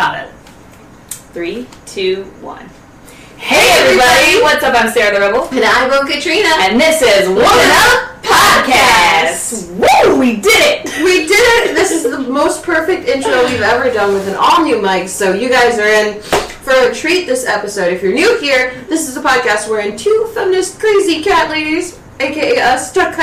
Got it. 3, 2, 1. Hey everybody! What's up? I'm Sarah the Rebel. And I'm Katrina. And this is Woman Up Podcast! Woo! We did it! We did it! This is the most perfect intro we've ever done with an all-new mic, so you guys are in for a treat this episode. If you're new here, this is a podcast wherein two feminist crazy cat ladies, aka us, talk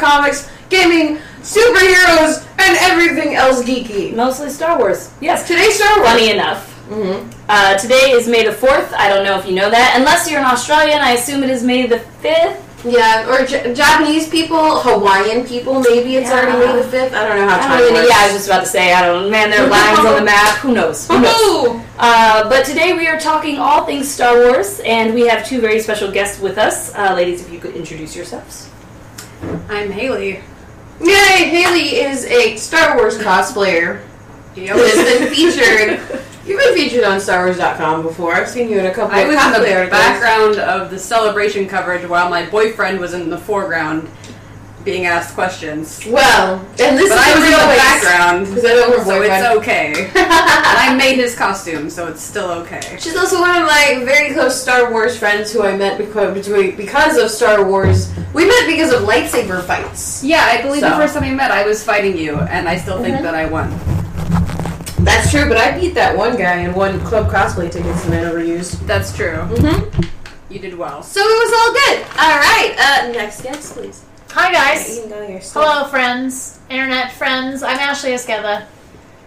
comics, gaming, superheroes, and everything else geeky. Mostly Star Wars. Yes. Today's Star Wars. Funny enough. Mm-hmm. Today is May the 4th. I don't know if you know that. Unless you're in Australia, and I assume it is May the 5th. Yeah, or Japanese people, Hawaiian people, maybe it's already May the 5th. I don't know how time works. Yeah, I was just about to say, I don't know. Man, there are lines on the map. Who knows? Who knows? But today we are talking all things Star Wars, and we have two very special guests with us. Ladies, if you could introduce yourselves. I'm Haley. Yay! Haley is a Star Wars cosplayer who has been featured... You've been featured on StarWars.com before. I've seen you in a couple of cosplay articles. I was in the background of the celebration coverage while my boyfriend was in the foreground being asked questions. Well, and this is in the background, so it's okay. And I made his costume, so it's still okay. She's also one of my very close Star Wars friends who I met because of Star Wars. We met because of lightsaber fights. Yeah, I believe the first time we met, I was fighting you, and I still think that I won. That's true, but I beat that one guy and won club cosplay tickets and I never used. That's true. Mm-hmm. You did well. So it was all good. All right. Next guest, please. Hi, guys. Hello, friends. Internet friends. I'm Ashley Esqueda.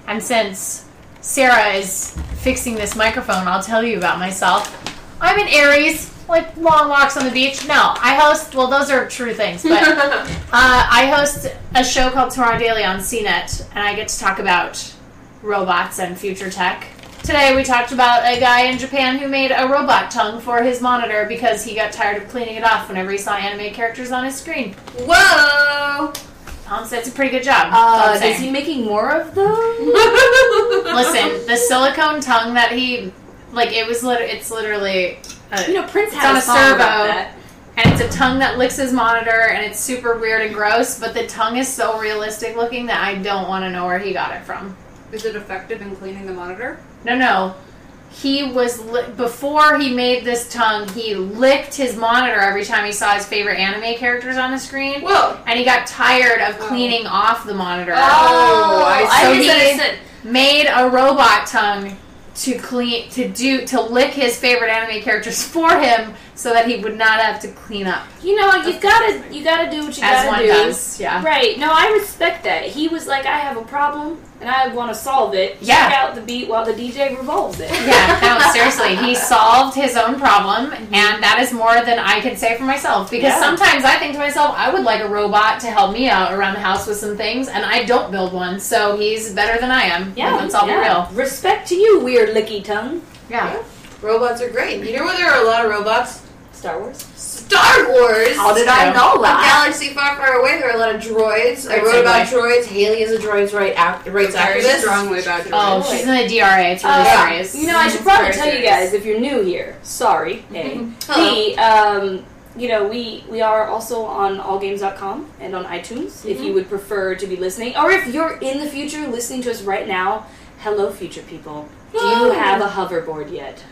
And since Sarah is fixing this microphone, I'll tell you about myself. I'm an Aries, like long walks on the beach. No, I host... Well, those are true things, but I host a show called Tomorrow Daily on CNET, and I get to talk about... robots and future tech. Today we talked about a guy in Japan who made a robot tongue for his monitor because he got tired of cleaning it off whenever he saw anime characters on his screen. Whoa! So that's a pretty good job. Is he making more of those? Listen, the silicone tongue that he... Like, it's literally... Prince had a song about that. And it's a tongue that licks his monitor, and it's super weird and gross, but the tongue is so realistic looking that I don't want to know where he got it from. Is it effective in cleaning the monitor? No. He was... Before he made this tongue, he licked his monitor every time he saw his favorite anime characters on the screen. Whoa. And he got tired of cleaning off the monitor. Oh, So he made a robot tongue to lick his favorite anime characters for him so that he would not have to clean up. You gotta do what you gotta do. As one does, yeah. Right. No, I respect that. He was like, I have a problem and I want to solve it. Yeah. Check out the beat while the DJ revolves it. Yeah, no, seriously. He solved his own problem, and that is more than I can say for myself. Because sometimes I think to myself, I would like a robot to help me out around the house with some things, and I don't build one, so he's better than I am. Yeah. Let's all be real. Respect to you, weird licky tongue. Yeah. Robots are great. You know where there are a lot of robots? Star Wars. Star Wars! How did I know that? A galaxy far, far away, there are a lot of droids. I wrote about droids. Haley is a droids writes after this. Strongly about droids. Oh, she's in the DRA. It's really serious. You know, I should probably tell you guys, if you're new here, sorry, we are also on AllGames.com and on iTunes, if you would prefer to be listening. Or if you're in the future listening to us right now, hello, future people. Do you have a hoverboard yet?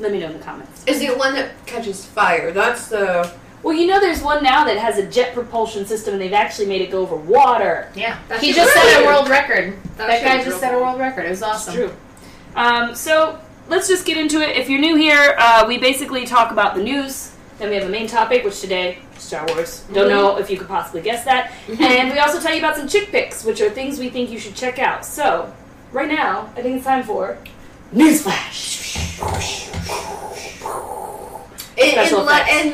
Let me know in the comments. Is it one that catches fire? That's the... Well, there's one now that has a jet propulsion system, and they've actually made it go over water. Yeah. He just set a world record. That guy just set a world record. It was awesome. It's true. So, let's just get into it. If you're new here, we basically talk about the news. Then we have a main topic, which today, Star Wars. Don't know if you could possibly guess that. And we also tell you about some chick picks, which are things we think you should check out. So, right now, I think it's time for... Newsflash! In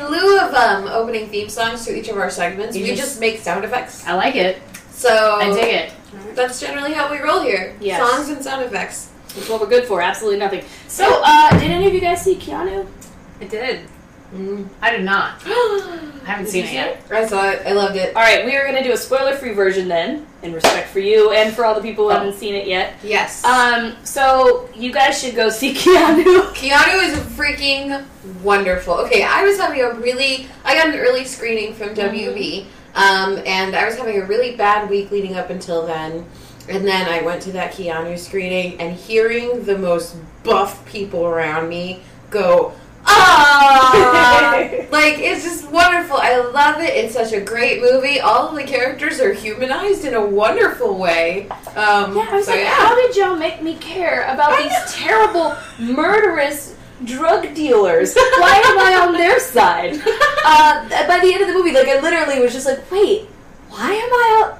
lieu of opening theme songs to each of our segments, we just make sound effects. I like it. So I dig it. That's generally how we roll here. Yes. Songs and sound effects. That's what we're good for. Absolutely nothing. So, did any of you guys see Keanu? I did. I did not. I haven't seen it yet. I saw it. I loved it. All right, we are going to do a spoiler-free version then, in respect for you and for all the people who haven't seen it yet. Yes. So you guys should go see Keanu. Keanu is freaking wonderful. Okay, I was having I got an early screening from WB, and I was having a really bad week leading up until then. And then I went to that Keanu screening, and hearing the most buff people around me go, ah! Like, it's just wonderful. I love it. It's such a great movie. All of the characters are humanized in a wonderful way. How did y'all make me care about these terrible, murderous drug dealers? Why am I on their side? By the end of the movie, like, I literally was just like, wait, why am I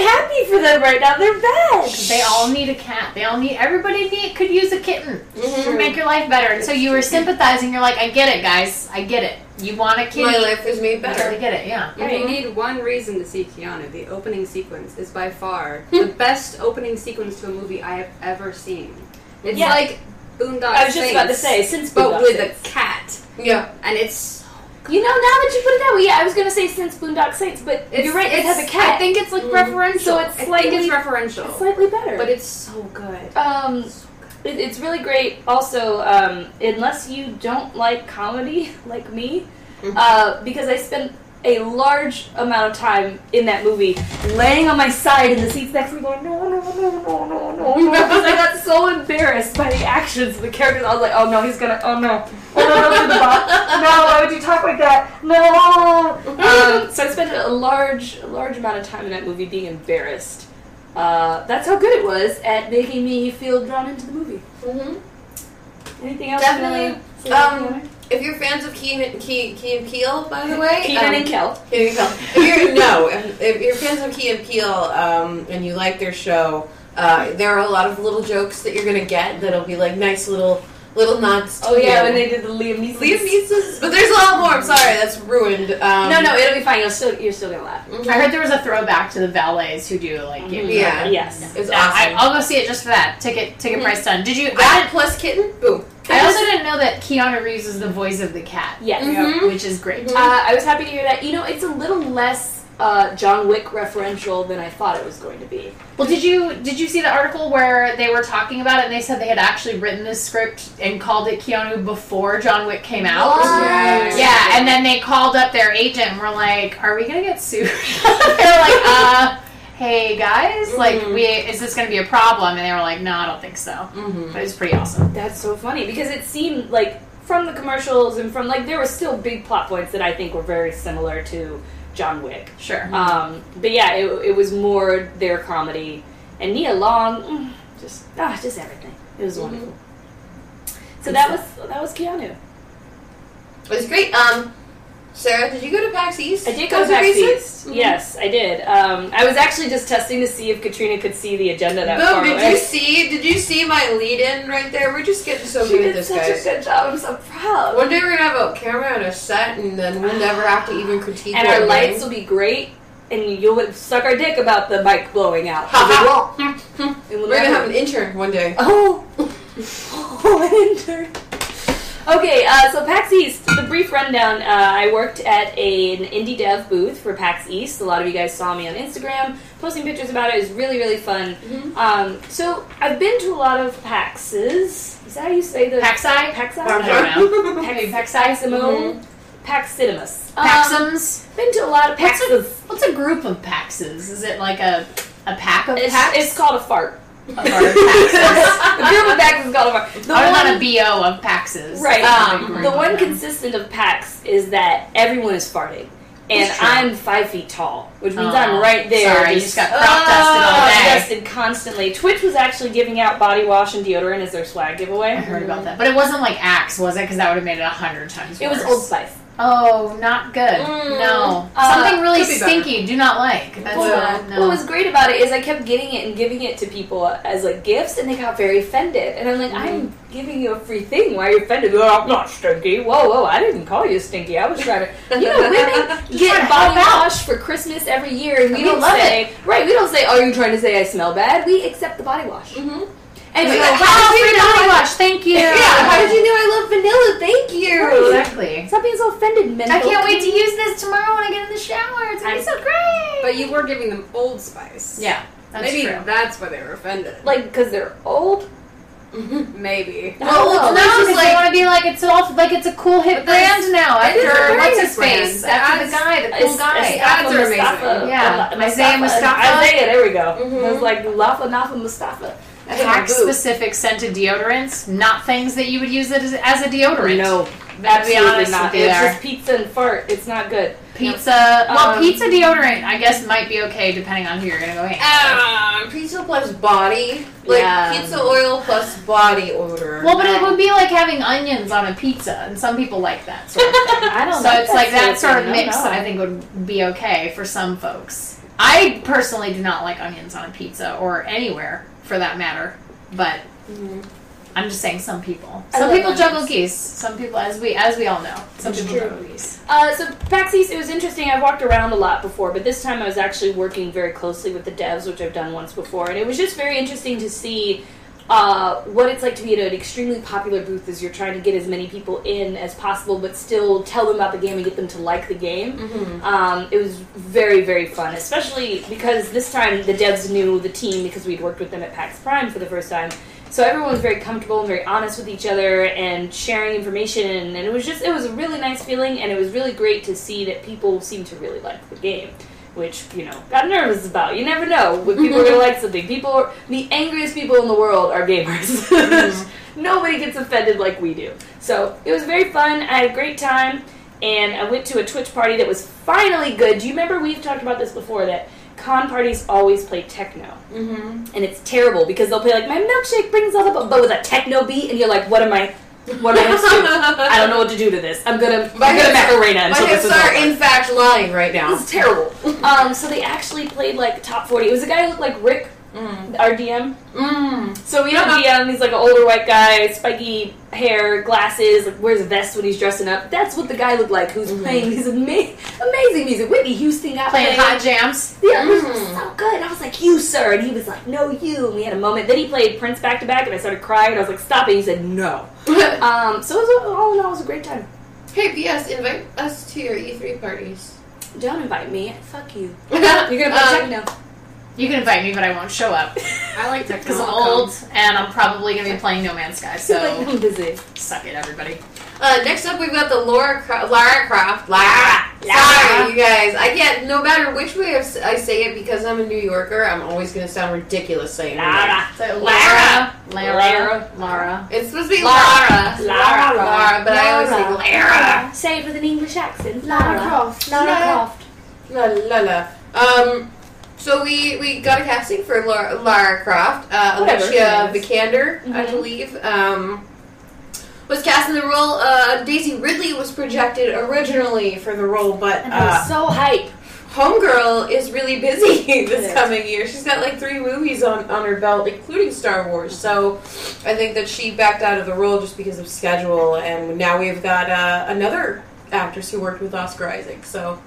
happy for them right now? They're bad. They all need a cat. Everybody could use a kitten to make your life better. And so you were sympathizing. You're like, I get it, guys. I get it. You want a kitty. My life was made better. I get it, yeah. If you need one reason to see Keanu, the opening sequence is by far the best opening sequence to a movie I have ever seen. It's like Boondock Saints. I was just about to say, with a cat. Yeah. And it's... You know, now that you put it that way, I was going to say since Boondock Saints, but you're right, it has a cat. I think it's, like, referential. So it's slightly better. But it's so good. It's really great. Also, unless you don't like comedy, like me, because I spent a large amount of time in that movie laying on my side in the seats next to me going, no, because I got so embarrassed by the actions of the characters. I was like, oh, no, he's going to, oh, no. No, why would you talk like that? No. So I spent a large amount of time in that movie being embarrassed. That's how good it was at making me feel drawn into the movie. Mm-hmm. Anything else? Definitely. If you're fans of Key and Peele, by the way, if you're fans of Key and Peele and you like their show, there are a lot of little jokes that you're gonna get that'll be like nice little nods. Oh yeah, when they did the Liam Neeson. But there's a lot more. I'm sorry, that's ruined. No, it'll be fine. You're still gonna laugh. Mm-hmm. I heard there was a throwback to the valets who do like. Mm-hmm. Yeah. Yes. It's awesome. I'll go see it just for that. Ticket price done. Did you? Got it plus kitten. Boom. I also didn't know that Keanu Reeves is the voice of the cat. Yes. Mm-hmm. Which is great. Mm-hmm. I was happy to hear that. You know, it's a little less John Wick referential than I thought it was going to be. Well, did you see the article where they were talking about it and they said they had actually written this script and called it Keanu before John Wick came out? What? Yeah, and then they called up their agent and were like, "Are we gonna get sued?" They're like, hey guys, like, is this going to be a problem? And they were like, no, I don't think so. Mm-hmm. But it was pretty awesome. That's so funny because it seemed like from the commercials and from like there were still big plot points that I think were very similar to John Wick. Sure. But yeah, it was more their comedy. And Nia Long, just everything. It was wonderful. So that was Keanu. It was great. Sarah, did you go to PAX East? I did go to PAX East. Mm-hmm. Yes, I did. I was actually just testing to see if Katrina could see the agenda that far away. Did you see my lead-in right there? We're just getting so good at this, guys. She did such a good job. I'm so proud. One day we're going to have a camera and a set, and then we'll never have to even critique it. And our lights will be great, and you'll suck our dick about the mic blowing out. Ha ha! We're going to have an intern one day. Oh, an intern. Okay, so PAX East, the brief rundown. I worked at an indie dev booth for PAX East. A lot of you guys saw me on Instagram. Posting pictures about it is really, really fun. Mm-hmm. So I've been to a lot of PAXes. Is that how you say the... PAXi? PAXi? I don't know. PAXi Simone. Mm-hmm. PAX Cinemas. PAXums. Been to a lot of PAXes. What's a group of PAXes? Is it like a pack of PAXs? It's called a fart. Of our PAXes. The group of PAXes is called a fart. I'm not a BO of PAXes. Right. The one consistent of PAX is that everyone is farting. And I'm 5 feet tall, which means I'm right there. Sorry, you just got crop dusted all day. Dusted constantly. Twitch was actually giving out body wash and deodorant as their swag giveaway. I heard about that. But it wasn't like Axe, was it? Because that would have made it 100 times worse. It was Old Spice. Oh, not good. No. Something really stinky, do not like. What was great about it is I kept getting it and giving it to people as, like, gifts, and they got very offended. And I'm like, I'm giving you a free thing. Why are you offended? Oh, I'm not stinky. Whoa, I didn't call you stinky. I was trying to... You know, women get body wash for Christmas every year, and we don't love it. Right, we don't say, oh, you're trying to say I smell bad. We accept the body wash. Mm-hmm. And like, how did you know body wash? Thank you. Yeah, how did you know I love vanilla? Thank you. Right. Exactly. Stop being so offended, men. I can't wait to use this tomorrow when I get in the shower. It's going to be so great. But you were giving them Old Spice. Yeah, that's true. Maybe that's why they were offended. Like, because they're old? Maybe. Well, it's not just like, they want to be like it's all like it's a cool hip brand now. After what's his face? After the guy, the cool guy. Ads are amazing. Yeah, Isaiah Mustafa. Isaiah, there we go. It was like Lafa Nafa Mustafa. Pack specific scented deodorants, not things that you would use as a deodorant. No, absolutely not. It's just pizza and fart. It's not good. Pizza. Well, pizza deodorant, I guess, might be okay depending on who you're gonna go hang out with. Pizza plus body, like pizza oil plus body odor. Well, but it would be like having onions on a pizza, and some people like that sort of thing. I don't. So like it's like that sort of mix. I think would be okay for some folks. I personally do not like onions on a pizza or anywhere for that matter, but I'm just saying some people. Some people juggle geese. Some people, as we all know, some people juggle geese. So PAX East, it was interesting. I've walked around a lot before, but this time I was actually working very closely with the devs, which I've done once before, and it was just very interesting to see what it's like to be at an extremely popular booth as you're trying to get as many people in as possible, but still tell them about the game and get them to like the game. Mm-hmm. It was very, very fun, especially because this time the devs knew the team because we'd worked with them at PAX Prime for the first time. So everyone was very comfortable and very honest with each other and sharing information, and it was a really nice feeling, and it was really great to see that people seemed to really like the game. Which, you know, got nervous about. You never know when people are going to like something. The angriest people in the world are gamers. Mm-hmm. Nobody gets offended like we do. So, it was very fun. I had a great time. And I went to a Twitch party that was finally good. Do you remember we've talked about this before, that con parties always play techno. Mm-hmm. And it's terrible because they'll play, like, my milkshake brings all the... But with a techno beat, and you're like, what am I going to do? I don't know what to do to this. I'm gonna Macarena until this is over. My hips are, in fact, lying right now. This is terrible. So they actually played, like, Top 40. It was a guy who looked like Rick, our DM. Mm. So we had a DM. He's, like, an older white guy, spiky hair, glasses, like, wears a vest when he's dressing up. That's what the guy looked like who's playing these amazing music. Whitney Houston got playing hot jams. Yeah, it was so good. And I was like, you, sir. And he was like, no, you. And we had a moment. Then he played Prince back-to-back, and I started crying. And I was like, stop it. He said, no. So all in all, it was a great time. Hey, BS, invite us to your E3 parties. Don't invite me. Fuck you. You're going to play techno. You can invite me, but I won't show up. I like techno. Because I'm old, and I'm probably going to be playing No Man's Sky, so I'm busy. Suck it, everybody. Next up, we've got the Lara Croft. Sorry, you guys. I can't, no matter which way I say it, because I'm a New Yorker, I'm always going to sound ridiculous saying it. Lara. It's supposed to be Lara. But I always say Lara. Say it with an English accent. Lara Croft. So we got a casting for Lara Croft. Alicia Vikander, I believe, was cast in the role. Daisy Ridley was projected originally for the role, but I'm so hype. Homegirl is really busy this coming year. She's got like 3 movies on her belt, including Star Wars. So I think that she backed out of the role just because of schedule. And now we've got another actress who worked with Oscar Isaac. So.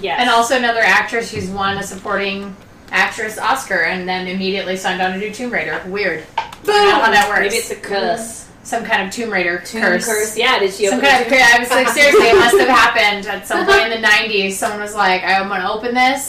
Yes. And also another actress who's won a supporting actress Oscar and then immediately signed on to do Tomb Raider. Weird. Boom! I don't know how that works. Maybe it's a curse. Some kind of Tomb Raider curse. Yeah, did she open some kind of curse? I was like, seriously, it must have happened at some point in the 90s. Someone was like, I'm going to open this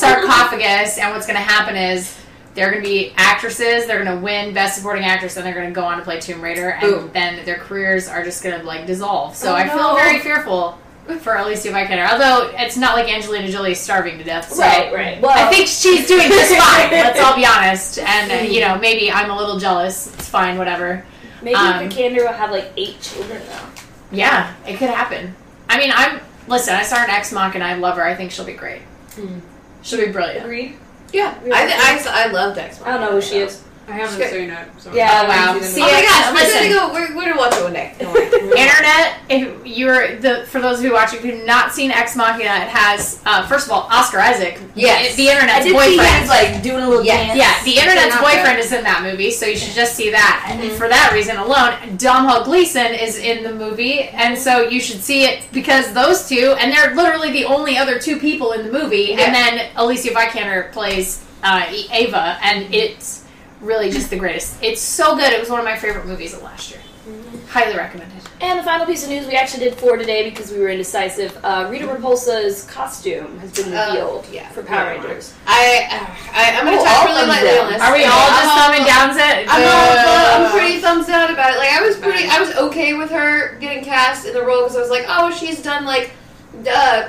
sarcophagus, and what's going to happen is they're going to be actresses, they're going to win Best Supporting Actress, and they're going to go on to play Tomb Raider, and then their careers are just going to, like, dissolve. So I feel very fearful for Alicia Vikander, although it's not like Angelina Jolie starving to death. So right. Well, I think she's doing just fine. Let's all be honest. And you know, maybe I'm a little jealous. It's fine, whatever. Maybe Vikander will have like 8 children though. Yeah, it could happen. I mean, I saw her in Ex Machina, and I love her. I think she'll be great. Mm. She'll be brilliant. Agreed. Yeah, I loved Ex Machina. I don't know who she is. I haven't seen it. So yeah, wow. See, oh my gosh, we're going to watch it one day. Internet, if you're for those of you watching who have not seen Ex Machina, it has, first of all, Oscar Isaac. Yes. The Internet's boyfriend. He was, like, doing a little dance. Yeah, the Internet's boyfriend is in that movie, so you should just see that. Mm-hmm. And for that reason alone, Domhnall Gleeson is in the movie, and so you should see it because those two, and they're literally the only other 2 people in the movie, and then Alicia Vikander plays Ava, and it's really just the greatest. It's so good. It was one of my favorite movies of last year. Mm-hmm. Highly recommended. And the final piece of news we actually did 4 today because we were indecisive. Rita Repulsa's costume has been revealed for Power Rangers. I'm going to talk really lightly on this. Are we all just thumbing down? I'm pretty thumbing okay with her getting cast in the role because I was like, oh, she's done, like,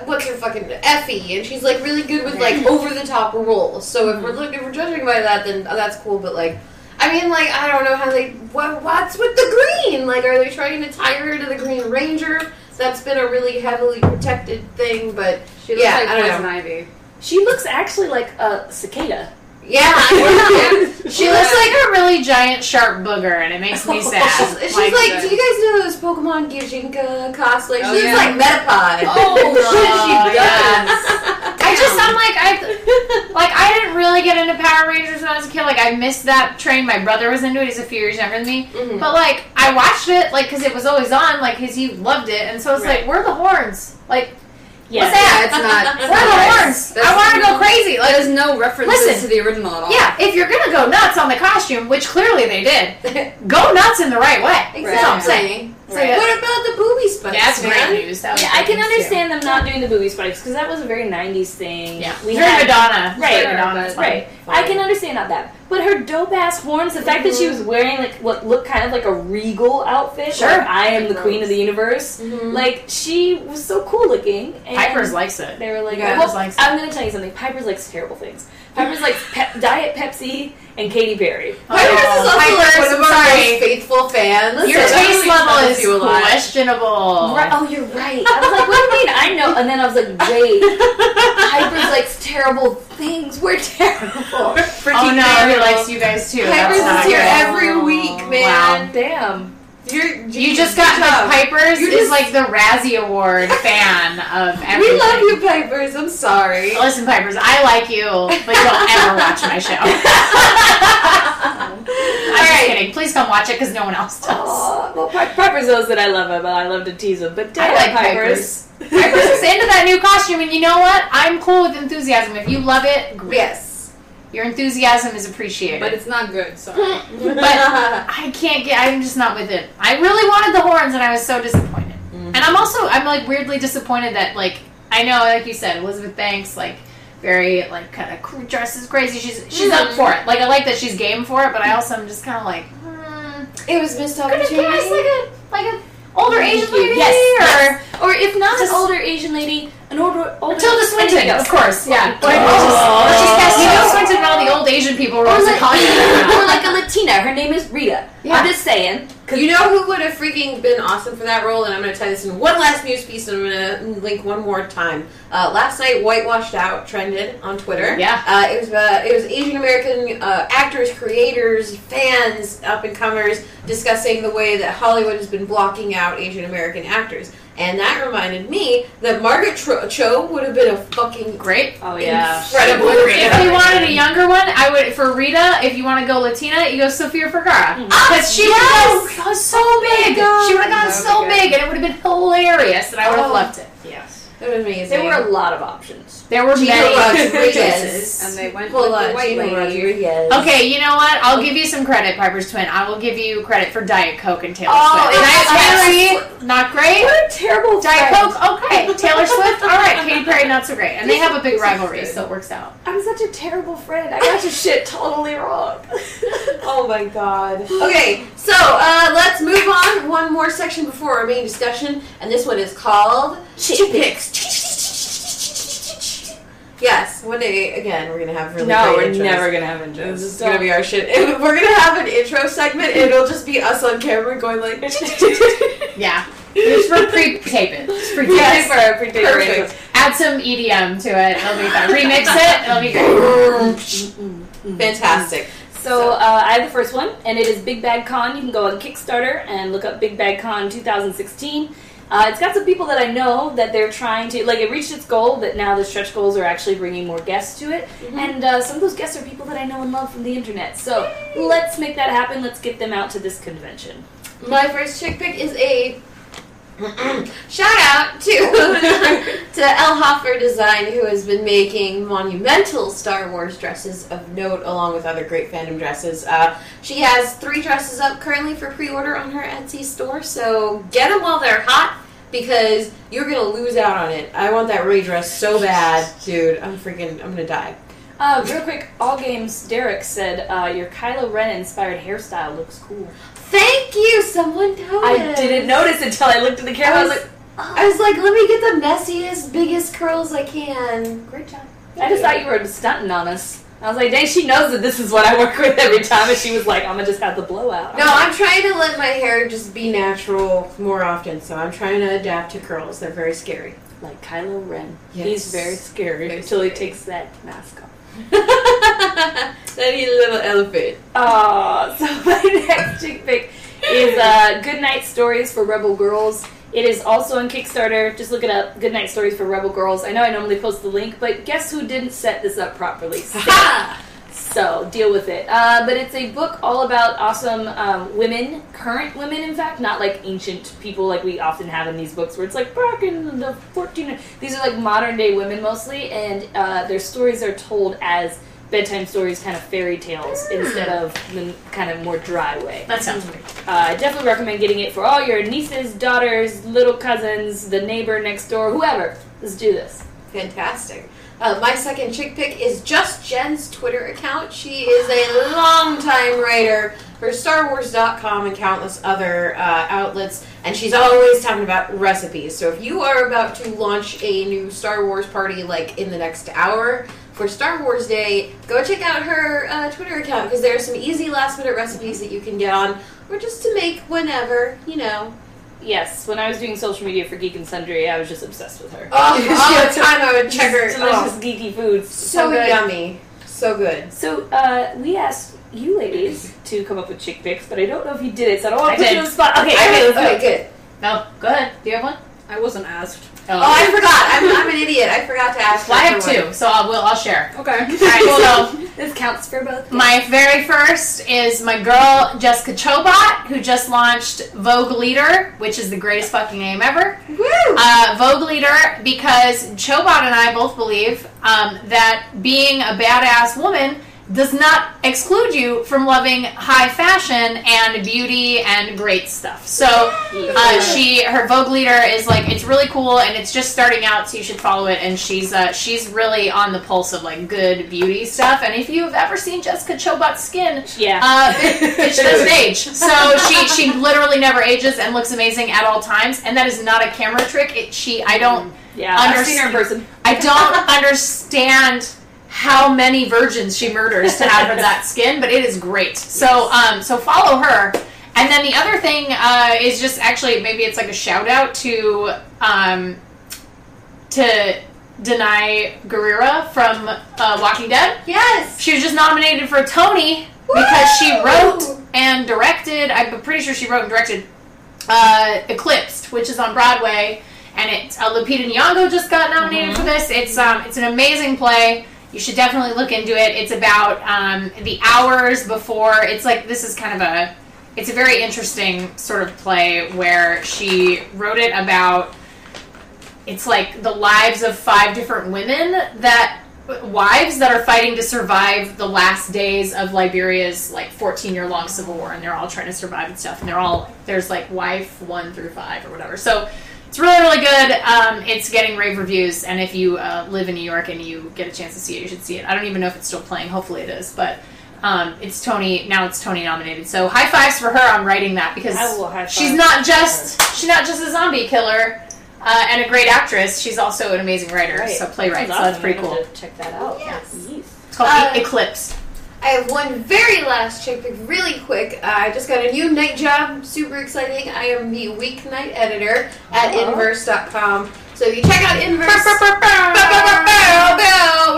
what's her fucking Effie, and she's, like, really good with, like, over-the-top roles. So if we're judging by that, then that's cool, but, like, I mean, like, I don't know how they... What's with the green? Like, are they trying to tie her to the Green Ranger? That's been a really heavily protected thing, but... She looks like Poison Ivy. She looks actually like a cicada. Yeah. She looks like a really giant sharp booger, and it makes me sad. She's like, do you guys know those Pokemon Gyojinka cosplay? She's like Metapod. Oh, she does. I just sound like I didn't really get into Power Rangers when I was a kid. Like, I missed that train. My brother was into it. He's a few years younger than me. Mm-hmm. But, like, I watched it, like, because it was always on, like, because he loved it. And so it's like, where are the horns? Like... Yes. What's that? It's not. Where are the horns? I want to go crazy. Like, there's no references to the original at all. Yeah, if you're going to go nuts on the costume, which clearly they did, go nuts in the right way. Exactly. That's what I'm saying. Right. So, what about the booby spikes? Yeah, that's great news. That was I can understand them not doing the booby spikes because that was a very 90s thing. Yeah. Very Madonna. Right. Madonna's right. Fine. I can understand not that. But her dope-ass horns, the fact that she was wearing, like, what looked kind of like a regal outfit. Sure. Like, I am the queen of the universe. Mm-hmm. Like, she was so cool-looking. Piper's likes it. They were like, well, I'm going to tell you something. Piper's likes terrible things. Piper's likes Diet Pepsi and Katy Perry. Oh, Piper's is also one of our most faithful fans. Your taste level is questionable. Right. Oh, you're right. I was like, what do you mean? I know. And then I was like, wait. Piper's likes terrible things. We're terrible. Oh, no. Terrible. Likes you guys too. Piper's is here every week, man. Wow. Damn. You just got like Piper's is like the Razzie Award fan of everything. We love you, Piper's. I'm sorry. Listen, Piper's, I like you, but you don't ever watch my show. I'm just kidding. Please come watch it because no one else does. Aww. Well, Piper's knows that I love him, and I love to tease him. But damn, I like Piper's. Piper's is into that new costume, and you know what? I'm cool with enthusiasm. If you love it, great. Yes. Your enthusiasm is appreciated. But it's not good, sorry. But I can't get... I'm just not with it. I really wanted the horns, and I was so disappointed. Mm-hmm. And I'm also... I'm, like, weirdly disappointed that, like... I know, like you said, Elizabeth Banks, like, very, like, kind of dresses crazy. She's up for it. Like, I like that she's game for it, but I also am just kind of like... It was missed opportunity. Could have cast, like a older Asian lady? Yes. Or if not just an older Asian lady... An older Tilda Swinton, of course, yeah. She's casting Tilda Swinton and all the old Asian people were also calling her. Or like a Latina. Her name is Rita. Yeah. I'm just saying. You know who would have freaking been awesome for that role? And I'm going to tie this in one last news piece and I'm going to link one more time. Last night, Whitewashed Out trended on Twitter. Yeah. It was Asian American actors, creators, fans, up-and-comers discussing the way that Hollywood has been blocking out Asian American actors. And that reminded me that Margaret Cho would have been a fucking great, incredible Rita. If they wanted a younger one, I would. For Rita, if you want to go Latina, you go Sofia Vergara. Because she would have gone so big. She would have gone so big, and it would have been hilarious, and I would have loved it. Yes. It was amazing. There were a lot of options. There were many choices. And they went with the white lady. Okay, you know what? I'll give you some credit, Piper's Twin. I will give you credit for Diet Coke and Taylor Swift. Diet Coke, not great. What a terrible Diet Coke, okay. Taylor Swift, all right. Katy Perry, not so great. And they have a big rivalry, so it works out. I'm such a terrible friend. I got your shit totally wrong. Oh, my God. Okay, so let's move on. One more section before our main discussion, and this one is called... Chick Picks. Yes, one day again we're gonna have really great intros. We're never gonna have intros. This is gonna be our shit. We're gonna have an intro segment, and it'll just be us on camera going like, yeah. It's for pre-taping. It's pre-taping. Yes. Perfect. Add some EDM to it. It'll be fun. Remix it. It'll be great. Fantastic. So I have the first one, and it is Big Bag Con. You can go on Kickstarter and look up Big Bag Con 2016. It's got some people that I know that they're trying to... Like, it reached its goal, but now the stretch goals are actually bringing more guests to it. Mm-hmm. And some of those guests are people that I know and love from the internet. So let's make that happen. Let's get them out to this convention. My first chick pick is a... shout out to El Hoffer Design, who has been making monumental Star Wars dresses of note, along with other great fandom dresses. She has 3 dresses up currently for pre-order on her Etsy store, so get them while they're hot, because you're going to lose out on it. I want that Rey dress so bad. Dude, I'm going to die. Real quick, All Games, Derek said, your Kylo Ren inspired hairstyle looks cool. Thank Thank you. Someone noticed. I didn't notice until I looked in the camera. I was like, oh. I was like, let me get the messiest, biggest curls I can. Great job. Thank you. I just thought you were stunting on us. I was like, dang, she knows that this is what I work with every time. And she was like, I'm going to just have the blowout. No, I'm trying to let my hair just be natural more often. So I'm trying to adapt to curls. They're very scary. Like Kylo Ren. Yes. He's very scary until he takes that mask off. That little elephant. Oh, so my next chick pick is Good Night Stories for Rebel Girls. It is also on Kickstarter. Just look it up. Good Night Stories for Rebel Girls. I know I normally post the link, but guess who didn't set this up properly? So, deal with it. But it's a book all about awesome women, current women, in fact, not like ancient people like we often have in these books where it's like back in the 1400s. These are like modern day women mostly, and their stories are told as bedtime stories, kind of fairy tales, instead of the kind of more dry way. That sounds weird. I definitely recommend getting it for all your nieces, daughters, little cousins, the neighbor next door, whoever. Let's do this. Fantastic. My second chick pick is Just Jen's Twitter account. She is a longtime writer for StarWars.com and countless other outlets, and she's always talking about recipes. So if you are about to launch a new Star Wars party, like in the next hour for Star Wars Day, go check out her Twitter account, because there are some easy last-minute recipes that you can get on, or just to make whenever, you know. Yes, when I was doing social media for Geek and Sundry, I was just obsessed with her. Oh, all the time I would check her. Delicious geeky foods. So yummy. So good. So, we asked you ladies to come up with chick picks, but I don't know if you did it, so I don't want to put you on the spot. Okay, good. No, go ahead. Do you have one? I wasn't asked. Oh, I forgot. I'm an idiot. I forgot to ask. Well, I have two, so I'll share. Okay. All right, so this counts for both. My very first is my girl, Jessica Chobot, who just launched Vogue Leader, which is the greatest fucking name ever. Woo! Vogue Leader, because Chobot and I both believe that being a badass woman does not exclude you from loving high fashion and beauty and great stuff. So her Vogue Leader is like, it's really cool and it's just starting out, so you should follow it. And she's really on the pulse of like good beauty stuff. And if you've ever seen Jessica Chobot's skin, it doesn't age. So she literally never ages and looks amazing at all times. And that is not a camera trick. I've seen her in person. I don't understand how many virgins she murders to have that skin, but it is great. So, so follow her. And then the other thing is just actually maybe it's like a shout out to Denai Guerrera from Walking Dead. Yes, she was just nominated for a Tony because she wrote and directed. I'm pretty sure she wrote and directed Eclipsed, which is on Broadway, and it's Lupita Nyong'o just got nominated for this. It's an amazing play. You should definitely look into it. It's about the hours before. It's like, this is kind of it's a very interesting sort of play where she wrote it about, it's like the lives of 5 different women wives that are fighting to survive the last days of Liberia's like 14-year long civil war, and they're all trying to survive and stuff, and there's like wife 1 through 5 or whatever. So it's really, really good. It's getting rave reviews, and if you live in New York and you get a chance to see it, you should see it. I don't even know if it's still playing. Hopefully it is, but it's Tony. Now it's Tony nominated. So high fives for her on writing that, because she's not just a zombie killer and a great actress. She's also an amazing writer, so playwright. That's awesome. So that's pretty cool. To check that out. Yes. It's called Eclipse. I have one very last chick pick, really quick. I just got a new night job. Super exciting. I am the weeknight editor at Inverse.com. So if you check out Inverse,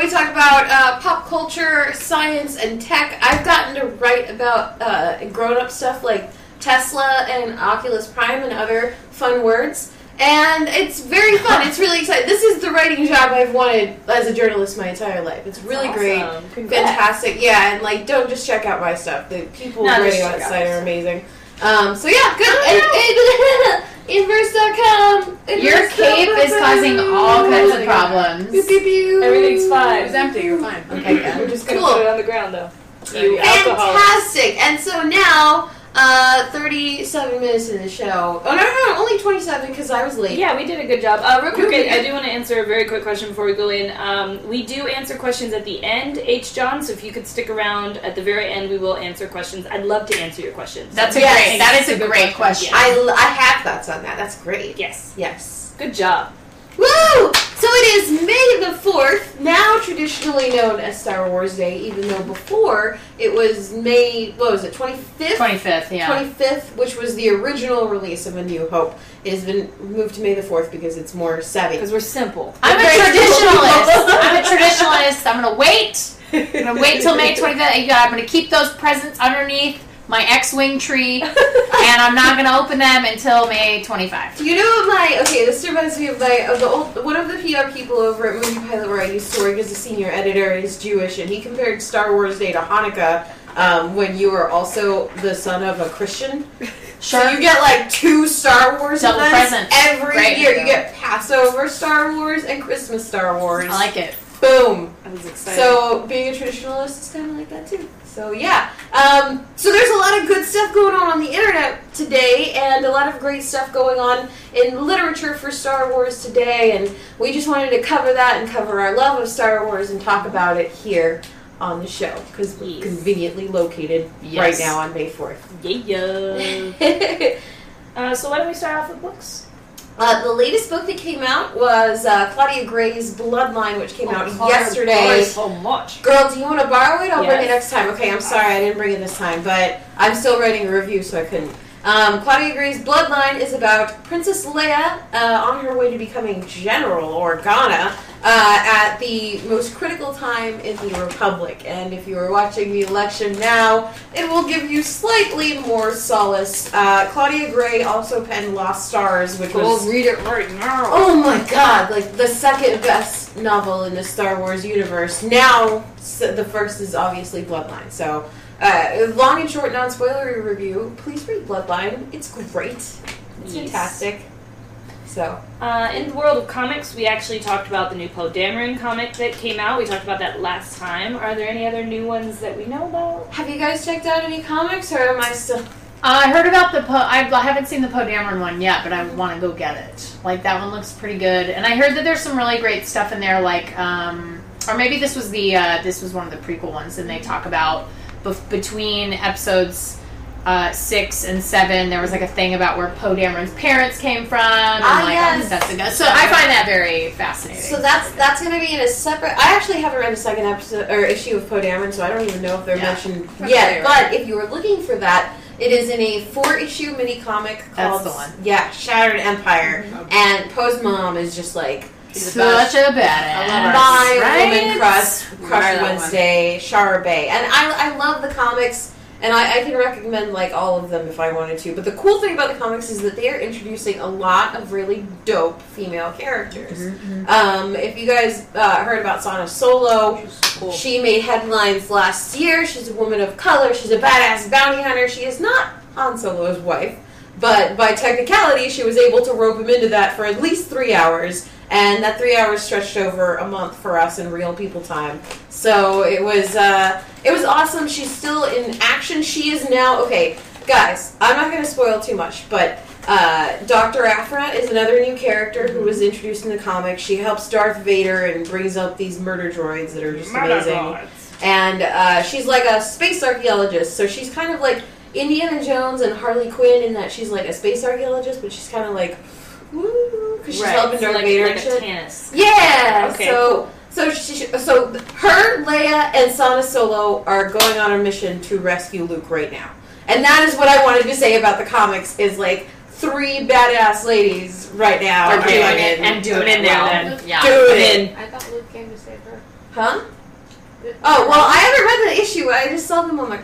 we talk about pop culture, science, and tech. I've gotten to write about grown-up stuff like Tesla and Oculus Prime and other fun words. And it's very fun. It's really exciting. This is the writing job I've wanted as a journalist my entire life. It's really awesome. Great. Congrats. Fantastic. Yeah, and like, don't just check out my stuff. The people writing on that site are amazing. So yeah, good. Inverse.com. Your cape is causing all kinds of problems. Pew, pew, pew. Everything's fine. It's empty. You're fine. Okay, yeah. We're just going to put it on the ground, though. Fantastic. Alcoholic. And so now 37 minutes of the show. Oh, no, only 27 because I was late. Yeah, we did a good job. Real quick, I do want to answer a very quick question before we go in. We do answer questions at the end, H. John, so if you could stick around at the very end, we will answer questions. I'd love to answer your questions. That's great. That is a great question. I have thoughts on that. That's great. Yes. Yes. Good job. Woo! So it is May the 4th, now traditionally known as Star Wars Day, even though before it was May, what was it, 25th? 25th, yeah. 25th, which was the original release of A New Hope. It has been moved to May the 4th because it's more savvy. Because we're simple. I'm a traditionalist. I'm going to wait. I'm going to wait till May 25th. I'm going to keep those presents underneath my X-Wing tree, and I'm not going to open them until May 25th. You know, this reminds me of one of the PR people over at Movie Pilot where I used to work as a senior editor, and he's Jewish, and he compared Star Wars Day to Hanukkah when you were also the son of a Christian. Sure. So you get, two Star Wars events every year. You get Passover Star Wars and Christmas Star Wars. I like it. Boom. I was excited. So being a traditionalist is kind of like that, too. So, yeah. So there's a lot of good stuff going on the internet today, and a lot of great stuff going on in literature for Star Wars today, and we just wanted to cover that and cover our love of Star Wars and talk about it here on the show, because we're conveniently located right now on May 4th. Yeah. So why don't we start off with books? The latest book that came out was Claudia Gray's Bloodline, which came out yesterday. So much. Girl, do you want to borrow it? I'll bring it next time. Okay, I'm sorry, I didn't bring it this time, but I'm still writing a review, so I couldn't. Claudia Gray's Bloodline is about Princess Leia on her way to becoming General Organa at the most critical time in the Republic. And if you are watching the election now, it will give you slightly more solace. Claudia Gray also penned Lost Stars, which was... We'll read it right now. Oh my god, the second best novel in the Star Wars universe. Now, the first is obviously Bloodline, so... long and short, non-spoilery review. Please read Bloodline. It's great. It's fantastic. So, in the world of comics, we actually talked about the new Poe Dameron comic that came out. We talked about that last time. Are there any other new ones that we know about? Have you guys checked out any comics, or am I still... I heard about the Poe... I haven't seen the Poe Dameron one yet, but I want to go get it. That one looks pretty good. And I heard that there's some really great stuff in there, or maybe this was this was one of the prequel ones, and they talk about... between episodes 6 and 7, there was a thing about where Poe Dameron's parents came from, and all this stuff. So I find that very fascinating. So that's going to be in a separate. I actually haven't read the second episode or issue of Poe Dameron, so I don't even know if they're mentioned yet. But if you were looking for that, it is in a 4-issue mini comic called Shattered Empire, and Poe's mom is just such a badass. My woman crush Wednesday, Shara Bay, and I love the comics, and I can recommend all of them if I wanted to. But the cool thing about the comics is that they are introducing a lot of really dope female characters. Mm-hmm. If you guys heard about Sana Solo, she made headlines last year. She's a woman of color. She's a badass bounty hunter. She is not Han Solo's wife, but by technicality, she was able to rope him into that for at least 3 hours. And that 3 hours stretched over a month for us in real people time. So it was awesome. She's still in action. She is now... Okay, guys, I'm not going to spoil too much, but Dr. Aphra is another new character who was introduced in the comic. She helps Darth Vader and brings up these murder droids that are just amazing. And she's a space archaeologist, so she's kind of like Indiana Jones and Harley Quinn in that she's a space archaeologist, but she's kind of woo, because she's helping Darth Vader and shit. Yeah. Okay. So her, Leia, and Sana Solo are going on a mission to rescue Luke right now, and that is what I wanted to say about the comics. Is 3 badass ladies right now are doing it and doing it now. I thought Luke came to save her. Huh? Oh well, I haven't read the issue. I just saw them on the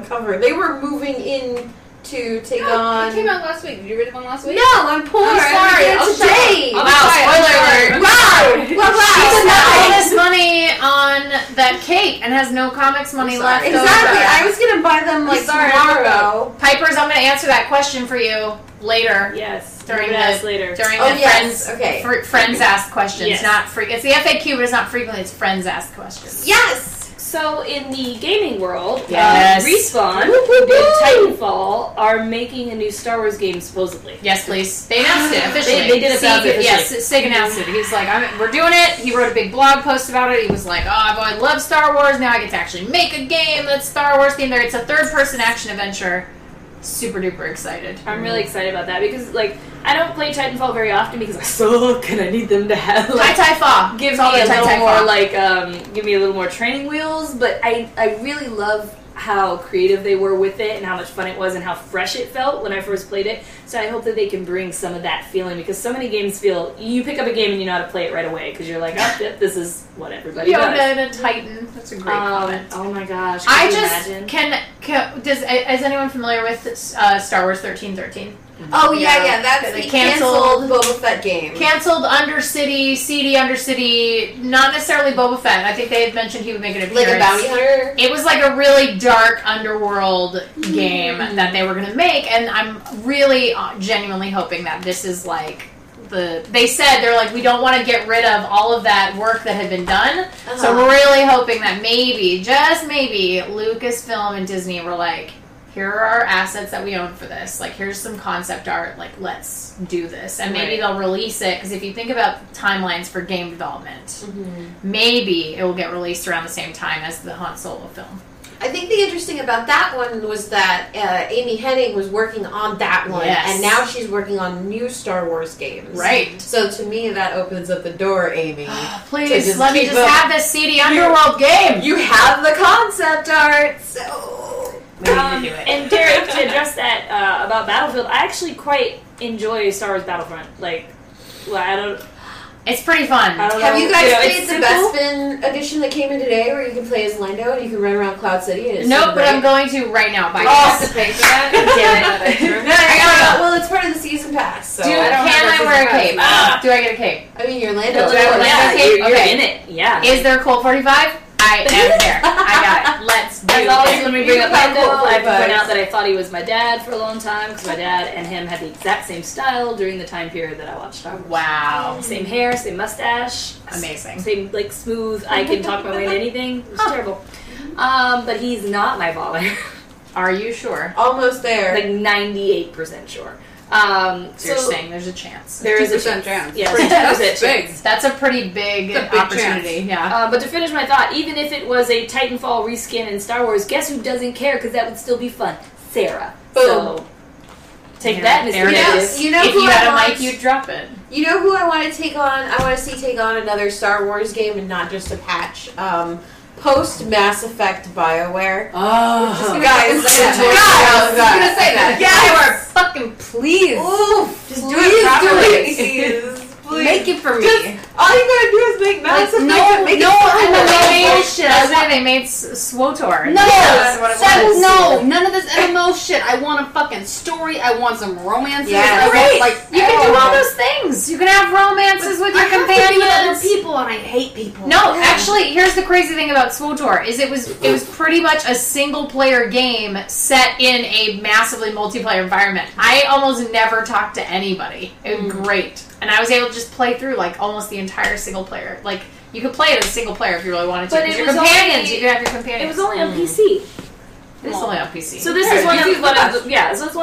cover. They were moving in. To take on... It came out last week. Did you read the one last week? No, I'm poor. I'm sorry. Today. Wow, spoiler alert. Wow. She spent all this money on that cake and has no comics money left over. Exactly. I was going to buy them tomorrow. Pipers, I'm going to answer that question for you later. Yes. Friends ask questions. Yes. It's the FAQ, but it's not frequently. It's friends ask questions. Yes. So in the gaming world, Respawn and Titanfall are making a new Star Wars game, supposedly. Yes, please. They announced it officially. They did announce it. Yes, Sig announced it. He's like, we're doing it. He wrote a big blog post about it. He was like, oh, I love Star Wars. Now I get to actually make a game that's Star Wars themed. It's a third-person action adventure. Super duper excited. I'm really excited about that because, like, I don't play Titanfall very often because I suck and I need them to have like give me a little more training wheels. But I really love how creative they were with it and how much fun it was and how fresh it felt when I first played it. So I hope that they can bring some of that feeling because so many games feel you pick up a game and you know how to play it right away because you're like, oh shit, this is what everybody does. Yoda and a Titan. That's a great comment. Oh my gosh! Is anyone familiar with Star Wars 1313? Oh, yeah, that's the canceled Boba Fett game. Canceled Undercity, seedy Undercity, not necessarily Boba Fett. I think they had mentioned he would make an appearance. Like a bounty hunter? It was like a really dark underworld game that they were going to make, and I'm really genuinely hoping that this is like the... They said, they're like, we don't want to get rid of all of that work that had been done, so we're really hoping that maybe, just maybe, Lucasfilm and Disney were like... Here are our assets that we own for this. Like, here's some concept art. Like, let's do this. And maybe they'll release it. Because if you think about timelines for game development, maybe it will get released around the same time as the Han Solo film. I think the interesting about that one was that Amy Hennig was working on that one. Yes. And now she's working on new Star Wars games. Right. So to me, that opens up the door, Amy. Please, let me just have this seedy Underworld game. You have the concept art, so... And Derek, to address that about Battlefield, I actually quite enjoy Star Wars Battlefront. Like, well, I don't... It's pretty fun. Have you guys played the Bespin edition that came in today where you can play as Lando and you can run around Cloud City? And I'm going to right now. Buy to pay for that? Damn it. Well, it's part of the season pass. So can I wear a cape? Do I get a cape? I mean, you're Lando. Do I wear a cape? You're in it. Yeah. Is there Colt 45? I am there. I got it. Let's do it. As always, when we bring up Lando, I point out that I thought he was my dad for a long time because my dad and him had the exact same style during the time period that I watched Star Wars. Wow. Same hair, same mustache. Amazing. Same, like, smooth, I can talk my way into anything. It was terrible. But he's not my father. Are you sure? Almost there. Like 98% sure. So you're saying there's a chance. There is a chance. Yeah, that's a pretty big opportunity. Chance. Yeah. But to finish my thought, even if it was a Titanfall reskin in Star Wars, guess who doesn't care? Because that would still be fun. Sarah. Boom. So take that. If you had a mic, you'd drop it. You know who I want to take on? I want to see take on another Star Wars game and not just a patch. Post Mass Effect BioWare. Oh, guys, I was going to say that. Yes. BioWare, fucking please. Ooh, just do it properly. Please. Make it for me. All you gotta do is make Mass Effect. They made SWTOR. None of this MMO shit. I want a fucking story. I want some romances. Yeah, right. You can do all those things. You can have romances with your companions. I have to be with other people, and I hate people. No, actually, here's the crazy thing about SWTOR is it was pretty much a single player game set in a massively multiplayer environment. I almost never talked to anybody. It was great. And I was able to just play through, like, almost the entire single player. Like, you could play it as a single player if you really wanted to. But you could have your companions. It was only on PC. It's only on PC. So this is one of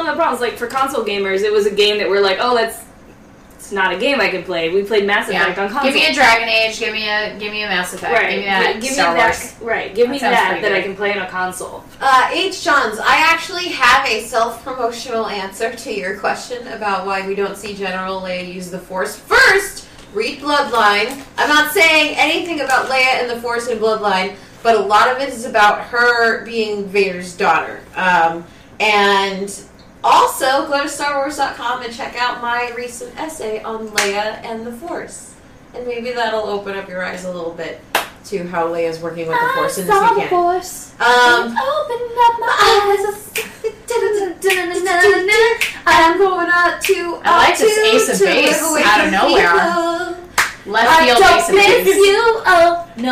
the problems. Like, for console gamers, it was a game that we're like, oh, it's not a game I can play. We played Mass Effect on console. Give me a Dragon Age. Give me a Mass Effect. Right. Give me that. Give me that I can play on a console. H. Johns, I actually have a self-promotional answer to your question about why we don't see General Leia use the Force. First, read Bloodline. I'm not saying anything about Leia and the Force in Bloodline, but a lot of it is about her being Vader's daughter. And... also, go to StarWars.com and check out my recent essay on Leia and the Force. And maybe that'll open up your eyes a little bit to how Leia's working with the Force in this weekend. Force. Open up my eyes. I'm going out to... I like this Ace of Base out of nowhere. Left field Ace of Base. I don't miss you. Oh, no.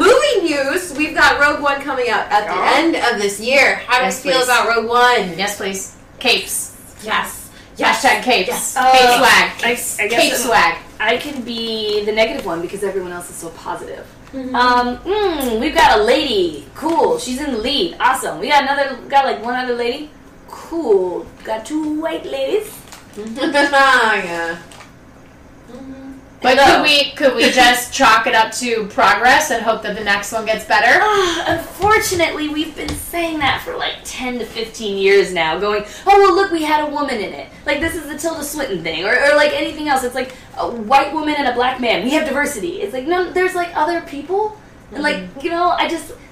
Movie news, we've got Rogue One coming out at the end of this year. How do you feel about Rogue One? Yes, please. Capes. Yes. Hashtag capes. Yes. Cape swag. I can be the negative one because everyone else is so positive. Mm-hmm. We've got a lady. Cool. She's in the lead. Awesome. We got another. Got like one other lady. Cool. Got two white ladies. Yeah. But could we just chalk it up to progress and hope that the next one gets better? Unfortunately, we've been saying that for like 10 to 15 years now, going, oh, well, look, we had a woman in it. Like, this is the Tilda Swinton thing, or like anything else. It's like a white woman and a black man. We have diversity. It's like, no, there's like other people. And like, you know,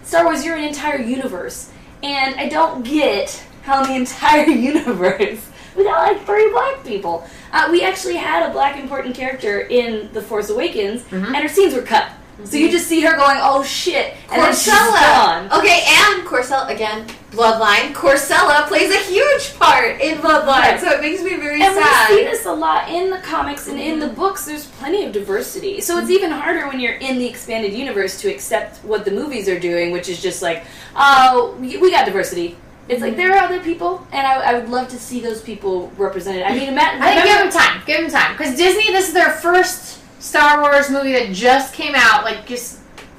Star Wars, you're an entire universe. And I don't get how the entire universe... We got like 30 black people. We actually had a black important character in The Force Awakens, mm-hmm. and her scenes were cut. Mm-hmm. So you just see her going, oh shit, and then she's gone. Okay, and Corsella, again, Bloodline. Corsella plays a huge part in Bloodline, right. So it makes me very sad. And we see this a lot in the comics and in the books. There's plenty of diversity. So it's even harder when you're in the expanded universe to accept what the movies are doing, which is just like, oh, we got diversity. It's like, there are other people, and I would love to see those people represented. I mean, I think give them time. Give them time. Because Disney, this is their first Star Wars movie that just came out. Like,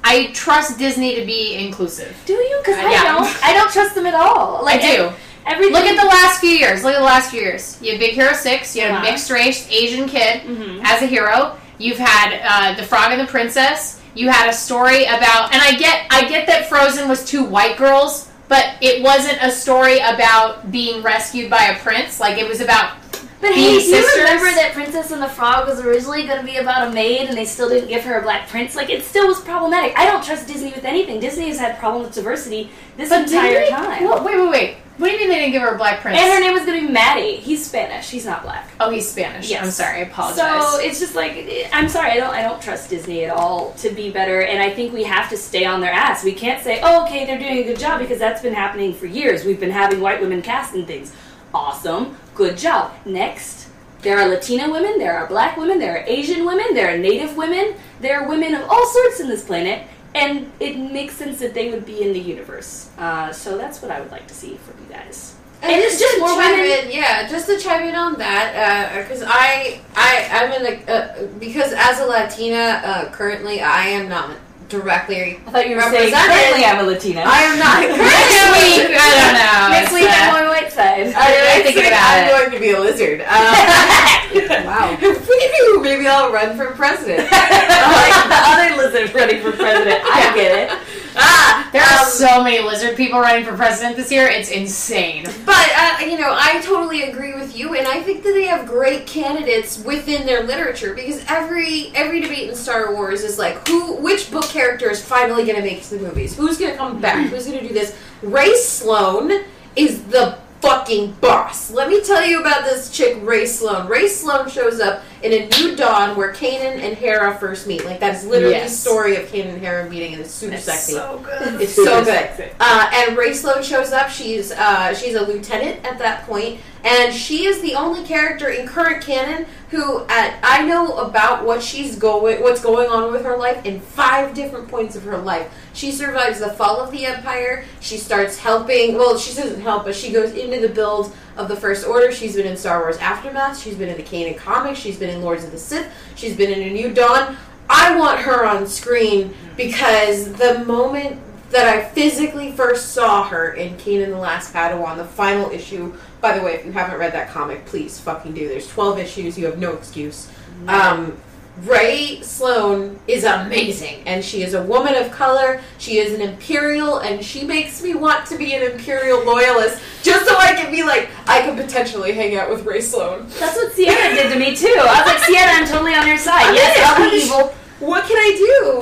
I trust Disney to be inclusive. Do you? Because I don't. I don't trust them at all. Like, I do. Look at the last few years. You had Big Hero 6. You had a mixed-race Asian kid as a hero. You've had The Frog and the Princess. You had a story about... And I get that Frozen was two white girls... But it wasn't a story about being rescued by a prince. Like, it was about being sisters. But hey, do you remember that Princess and the Frog was originally going to be about a maid, and they still didn't give her a black prince? Like, it still was problematic. I don't trust Disney with anything. Disney has had problems with diversity this entire time. Well, wait. What do you mean they didn't give her a black prince? And her name was going to be Maddie. He's Spanish. He's not black. Oh, he's Spanish. Yes. I'm sorry. I apologize. So it's just like, I'm sorry. I don't trust Disney at all to be better. And I think we have to stay on their ass. We can't say, oh, okay, they're doing a good job, because that's been happening for years. We've been having white women cast in things. Awesome. Good job. Next. There are Latina women. There are black women. There are Asian women. There are Native women. There are women of all sorts in this planet. And it makes sense that they would be in the universe. So that's what I would like to see from you guys. And it's just more women. Yeah, just to chime in on that, because because as a Latina, currently I am not directly. I thought you were saying currently I'm a Latina. I am not currently. Next week, I don't know. Next week I'm on white side. I'm going to be a lizard. Wow. Maybe I'll run for president. Like the other lizard running for president. I get it. There are so many lizard people running for president this year. It's insane. But, I totally agree with you, and I think that they have great candidates within their literature, because every debate in Star Wars is like, which book character is finally going to make it to the movies? Who's going to come back? Who's going to do this? Ray Sloan is the fucking boss. Let me tell you about this chick, Ray Sloan. Ray Sloan shows up in A New Dawn where Kanan and Hera first meet. Like, that is literally the story of Kanan and Hera meeting, and it's super sexy. So good. It's so good. And Ray Sloan shows up. She's a lieutenant at that point, and she is the only character in current canon who I know about what's going on with her life in 5 different points of her life. She survives the fall of the Empire. She starts helping. Well, she doesn't help, but she goes into the build of the First Order. She's been in Star Wars Aftermath. She's been in the Kanan comics. She's been in Lords of the Sith. She's been in A New Dawn. I want her on screen, because the moment that I physically first saw her in Kanan the Last Padawan, the final issue. By the way, if you haven't read that comic, please fucking do. There's 12 issues. You have no excuse. Ray Sloan is amazing, and she is a woman of color. She is an Imperial, and she makes me want to be an Imperial loyalist, just so I can be like, I can potentially hang out with Ray Sloan. That's what Sienna did to me too. I was like, Sienna, I'm totally on your side. I'll be evil. What can I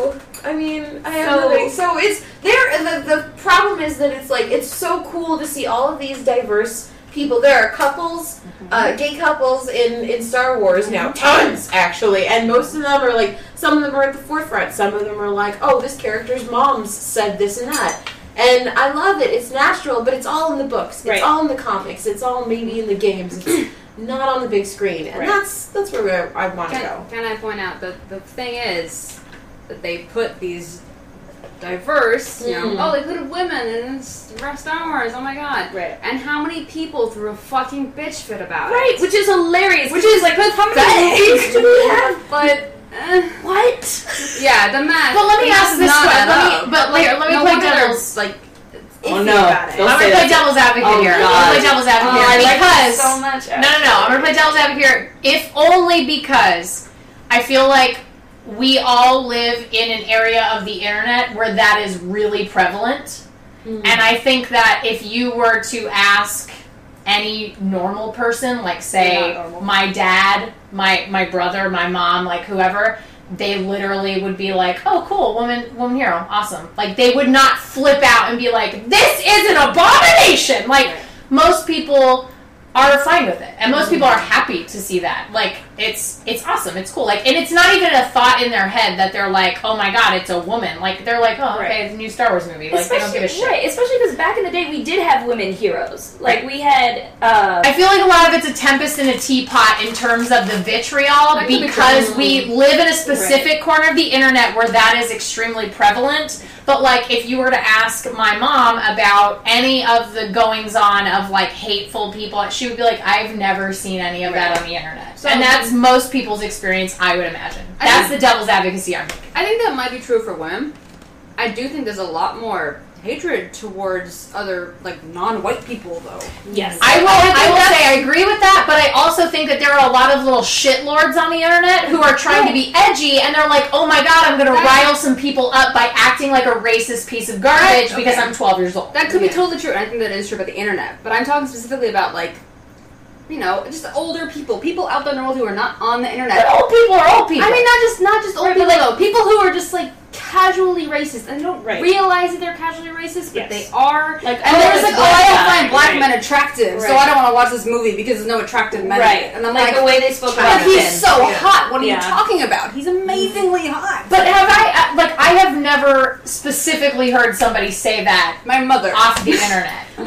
do? I mean, I have nothing. So it's there. And the problem is that it's like, it's so cool to see all of these diverse people. There are couples, gay couples in Star Wars now, tons actually, and most of them are like, some of them are at the forefront, some of them are like, oh, this character's mom said this and that, and I love it. It's natural, but it's all in the books, it's all in the comics, it's all maybe in the games, it's not on the big screen, and that's where I want to go. Can I point out that the thing is that they put these diverse, they put women in Star Wars, oh my god. Right. And how many people threw a fucking bitch fit about it? Right, which is hilarious. Which is like, how many things do we have? But What? Yeah, the math. But let me ask this question. Let me play devil's advocate. Oh no! I'm gonna play devil's advocate here. I'm gonna play devil's advocate here. If only because I feel like we all live in an area of the internet where that is really prevalent, mm-hmm. and I think that if you were to ask any normal person, like say my dad, my brother, my mom, like whoever, they literally would be like, oh, cool, woman hero, awesome. Like, they would not flip out and be like, this is an abomination! Like, most people are fine with it. And most people are happy to see that. Like, it's awesome, it's cool. Like, and it's not even a thought in their head that they're like, oh my god, it's a woman. Like, they're like, oh, okay, it's a new Star Wars movie. Like, especially, they don't give a shit. Right, especially because back in the day, we did have women heroes. Like, we had, I feel like a lot of it's a tempest in a teapot in terms of the vitriol because we live in a specific corner of the internet where that is extremely prevalent. But, like, if you were to ask my mom about any of the goings-on of, like, hateful people, she would be like, I've never seen any of that on the internet. So, and that's most people's experience, I would imagine. That's the devil's advocacy I'm making. I think that might be true for women. I do think there's a lot more hatred towards other, like, non-white people, though. Yes. I will say I agree with that, but I also think that there are a lot of little shitlords on the internet who are trying to be edgy, and they're like, oh my god, I'm going to rile some people up by acting like a racist piece of garbage because I'm 12 years old. That could be totally true, and I think that is true about the internet, but I'm talking specifically about, like, you know, just older people. People out there in the world who are not on the internet. But old people are old people. I mean, not just old people, though. People who are just, like, casually racist, and they don't realize that they're casually racist, but they are. Like, and there's like, I don't find black men attractive, so I don't want to watch this movie because there's no attractive men. Right. And I'm like the way they spoke about him. He's so hot. What are you talking about? He's amazingly hot. But have I? Like, I have never specifically heard somebody say that. My mother off the internet. My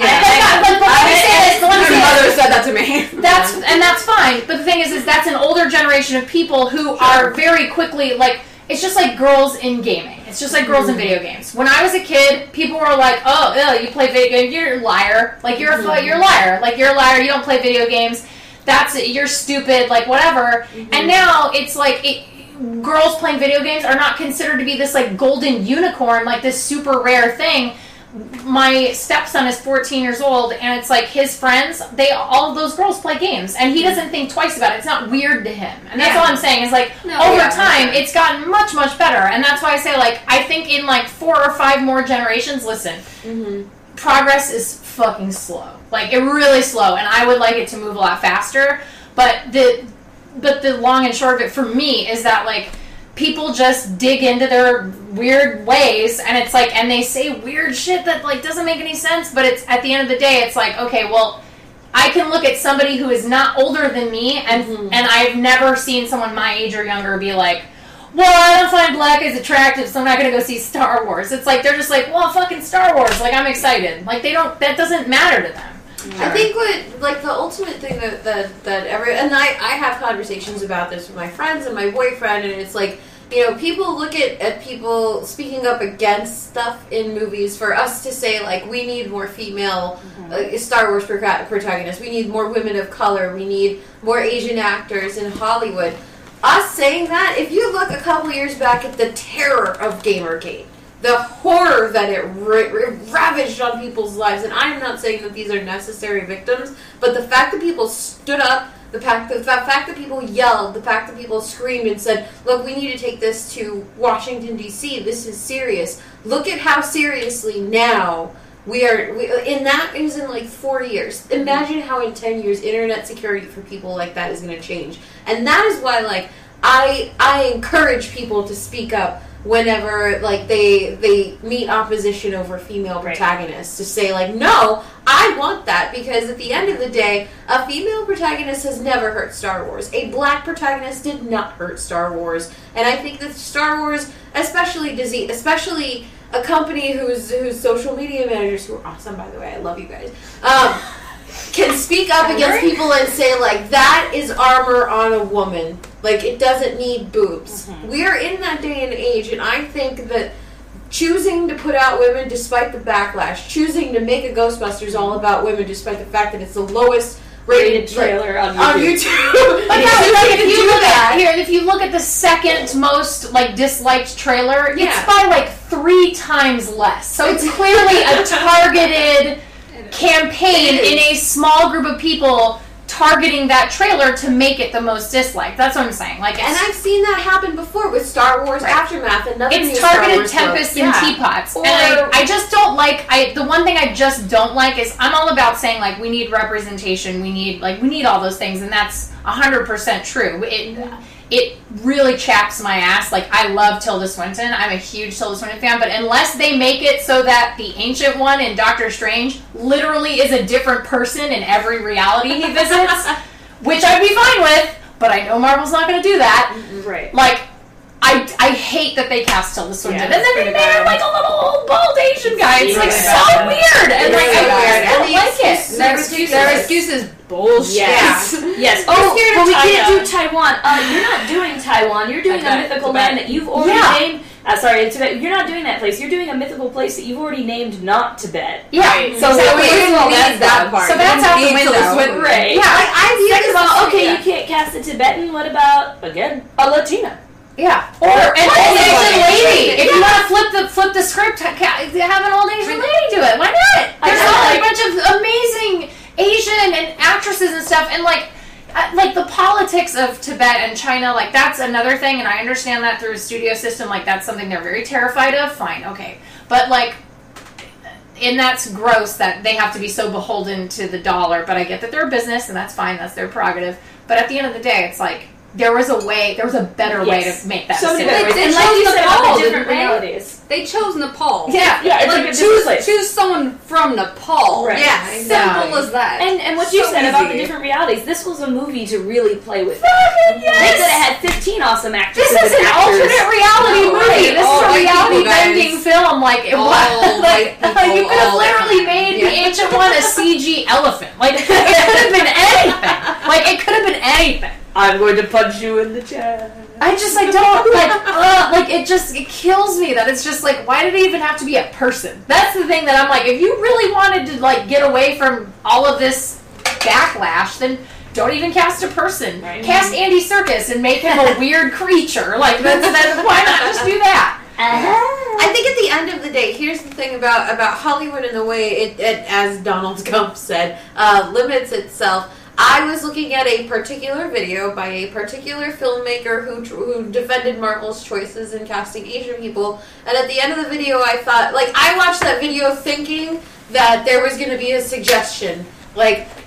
mother said that to me. That's fine. But the thing is that's an older generation of people who are very quickly like. It's just like girls in gaming. It's just like girls in video games. When I was a kid, people were like, oh, you play video games, you're a liar. Like, you're a liar. Like, you're a liar, you don't play video games. That's it, you're stupid, like, whatever. Mm-hmm. And now, it's like, girls playing video games are not considered to be this, like, golden unicorn, like, this super rare thing. My stepson is 14 years old, and it's like his friends, all of those girls play games, and he doesn't think twice about it. It's not weird to him. And that's all I'm saying is, like, over time, it's gotten much, much better. And that's why I say, like, I think in, like, 4 or 5 more generations, listen, progress is fucking slow. Like, it really slow, and I would like it to move a lot faster. But the long and short of it for me is that, like, people just dig into their weird ways, and it's like, and they say weird shit that, like, doesn't make any sense, but it's, at the end of the day, it's like, okay, well, I can look at somebody who is not older than me, and I've never seen someone my age or younger be like, well, I don't find black as attractive, so I'm not gonna go see Star Wars. It's like, they're just like, well, fucking Star Wars, like, I'm excited. Like, that doesn't matter to them. Sure. I think what, like, the ultimate thing that and I have conversations about this with my friends and my boyfriend, and it's like, you know, people look at people speaking up against stuff in movies for us to say, like, we need more female Star Wars protagonists, we need more women of color, we need more Asian actors in Hollywood. Us saying that, if you look a couple years back at the terror of Gamergate, the horror that it ravaged on people's lives, and I am not saying that these are necessary victims, but the fact that people stood up, the fact that people yelled, the fact that people screamed and said, look, we need to take this to Washington, D.C., this is serious. Look at how seriously now it was in like 4 years. Imagine how in 10 years internet security for people like that is going to change. And that is why, like, I encourage people to speak up whenever, like, they meet opposition over female protagonists, to say, like, no, I want that, because at the end of the day, a female protagonist has never hurt Star Wars. A black protagonist did not hurt Star Wars. And I think that Star Wars, especially a company whose social media managers, who are awesome, by the way, I love you guys, can speak up against people and say, like, that is armor on a woman. Like, it doesn't need boobs. Mm-hmm. We are in that day and age, and I think that choosing to put out women despite the backlash, choosing to make a Ghostbusters all about women despite the fact that it's the lowest rated trailer on YouTube. But if you look at the second most disliked trailer, it's by 3 times less. So it's clearly a targeted campaign in a small group of people targeting that trailer to make it the most disliked. That's what I'm saying. And I've seen that happen before with Star Wars Aftermath. It's targeted Tempest and Teapots. Or, and I just don't like... the one thing I just don't like is I'm all about saying, we need representation, we need all those things, and that's 100% true. It really chaps my ass. I love Tilda Swinton. I'm a huge Tilda Swinton fan, but unless they make it so that the Ancient One in Doctor Strange literally is a different person in every reality he visits, which I'd be fine with, but I know Marvel's not going to do that. Right. I hate that they cast Tilda Swinton. Yeah, and then they made her a little old bald Asian guy. It's so weird. And I don't like it. Their excuse is bullshit. Yes. Oh, but we can't do Taiwan. You're not doing Tibet. You're doing a mythical land that you've already named. Tibet. You're not doing that place. You're doing a mythical place that you've already named not Tibet. Yeah. Right. So we didn't that part. So that's out the window. Right. Yeah. Second of all, okay, you can't cast a Tibetan. What about, again, a Latina? Yeah, or an old Asian lady. If you want to flip the script, have an old Asian lady do it. Why not? There's a bunch of amazing Asian and actresses and stuff, and the politics of Tibet and China, that's another thing, and I understand that through the studio system, that's something they're very terrified of. Fine, okay, but and that's gross that they have to be so beholden to the dollar. But I get that they're a business, and that's fine. That's their prerogative. But at the end of the day, it's there was a way. There was a better way to make that. So many better ways. And like you said, all the different realities. They chose Nepal. Yeah, yeah. It's choose someone from Nepal. Right. Yeah, exactly. Simple as that. And what you said about the different realities. This was a movie to really play with. Fucking yes. They said it had 15 awesome actors. This is an alternate reality movie. This is a reality bending film. It was. You could have literally made the Ancient One a CG elephant. It could have been anything. It could have been anything. I'm going to punch you in the chest. It kills me that it's just why did it even have to be a person? That's the thing that I'm if you really wanted to get away from all of this backlash, then don't even cast a person. Right. Cast Andy Serkis and make him a weird creature. Why not just do that? I think at the end of the day, here's the thing about Hollywood and the way it as Donald Trump said, limits itself. I was looking at a particular video by a particular filmmaker who defended Marvel's choices in casting Asian people, and at the end of the video I thought, I watched that video thinking that there was going to be a suggestion,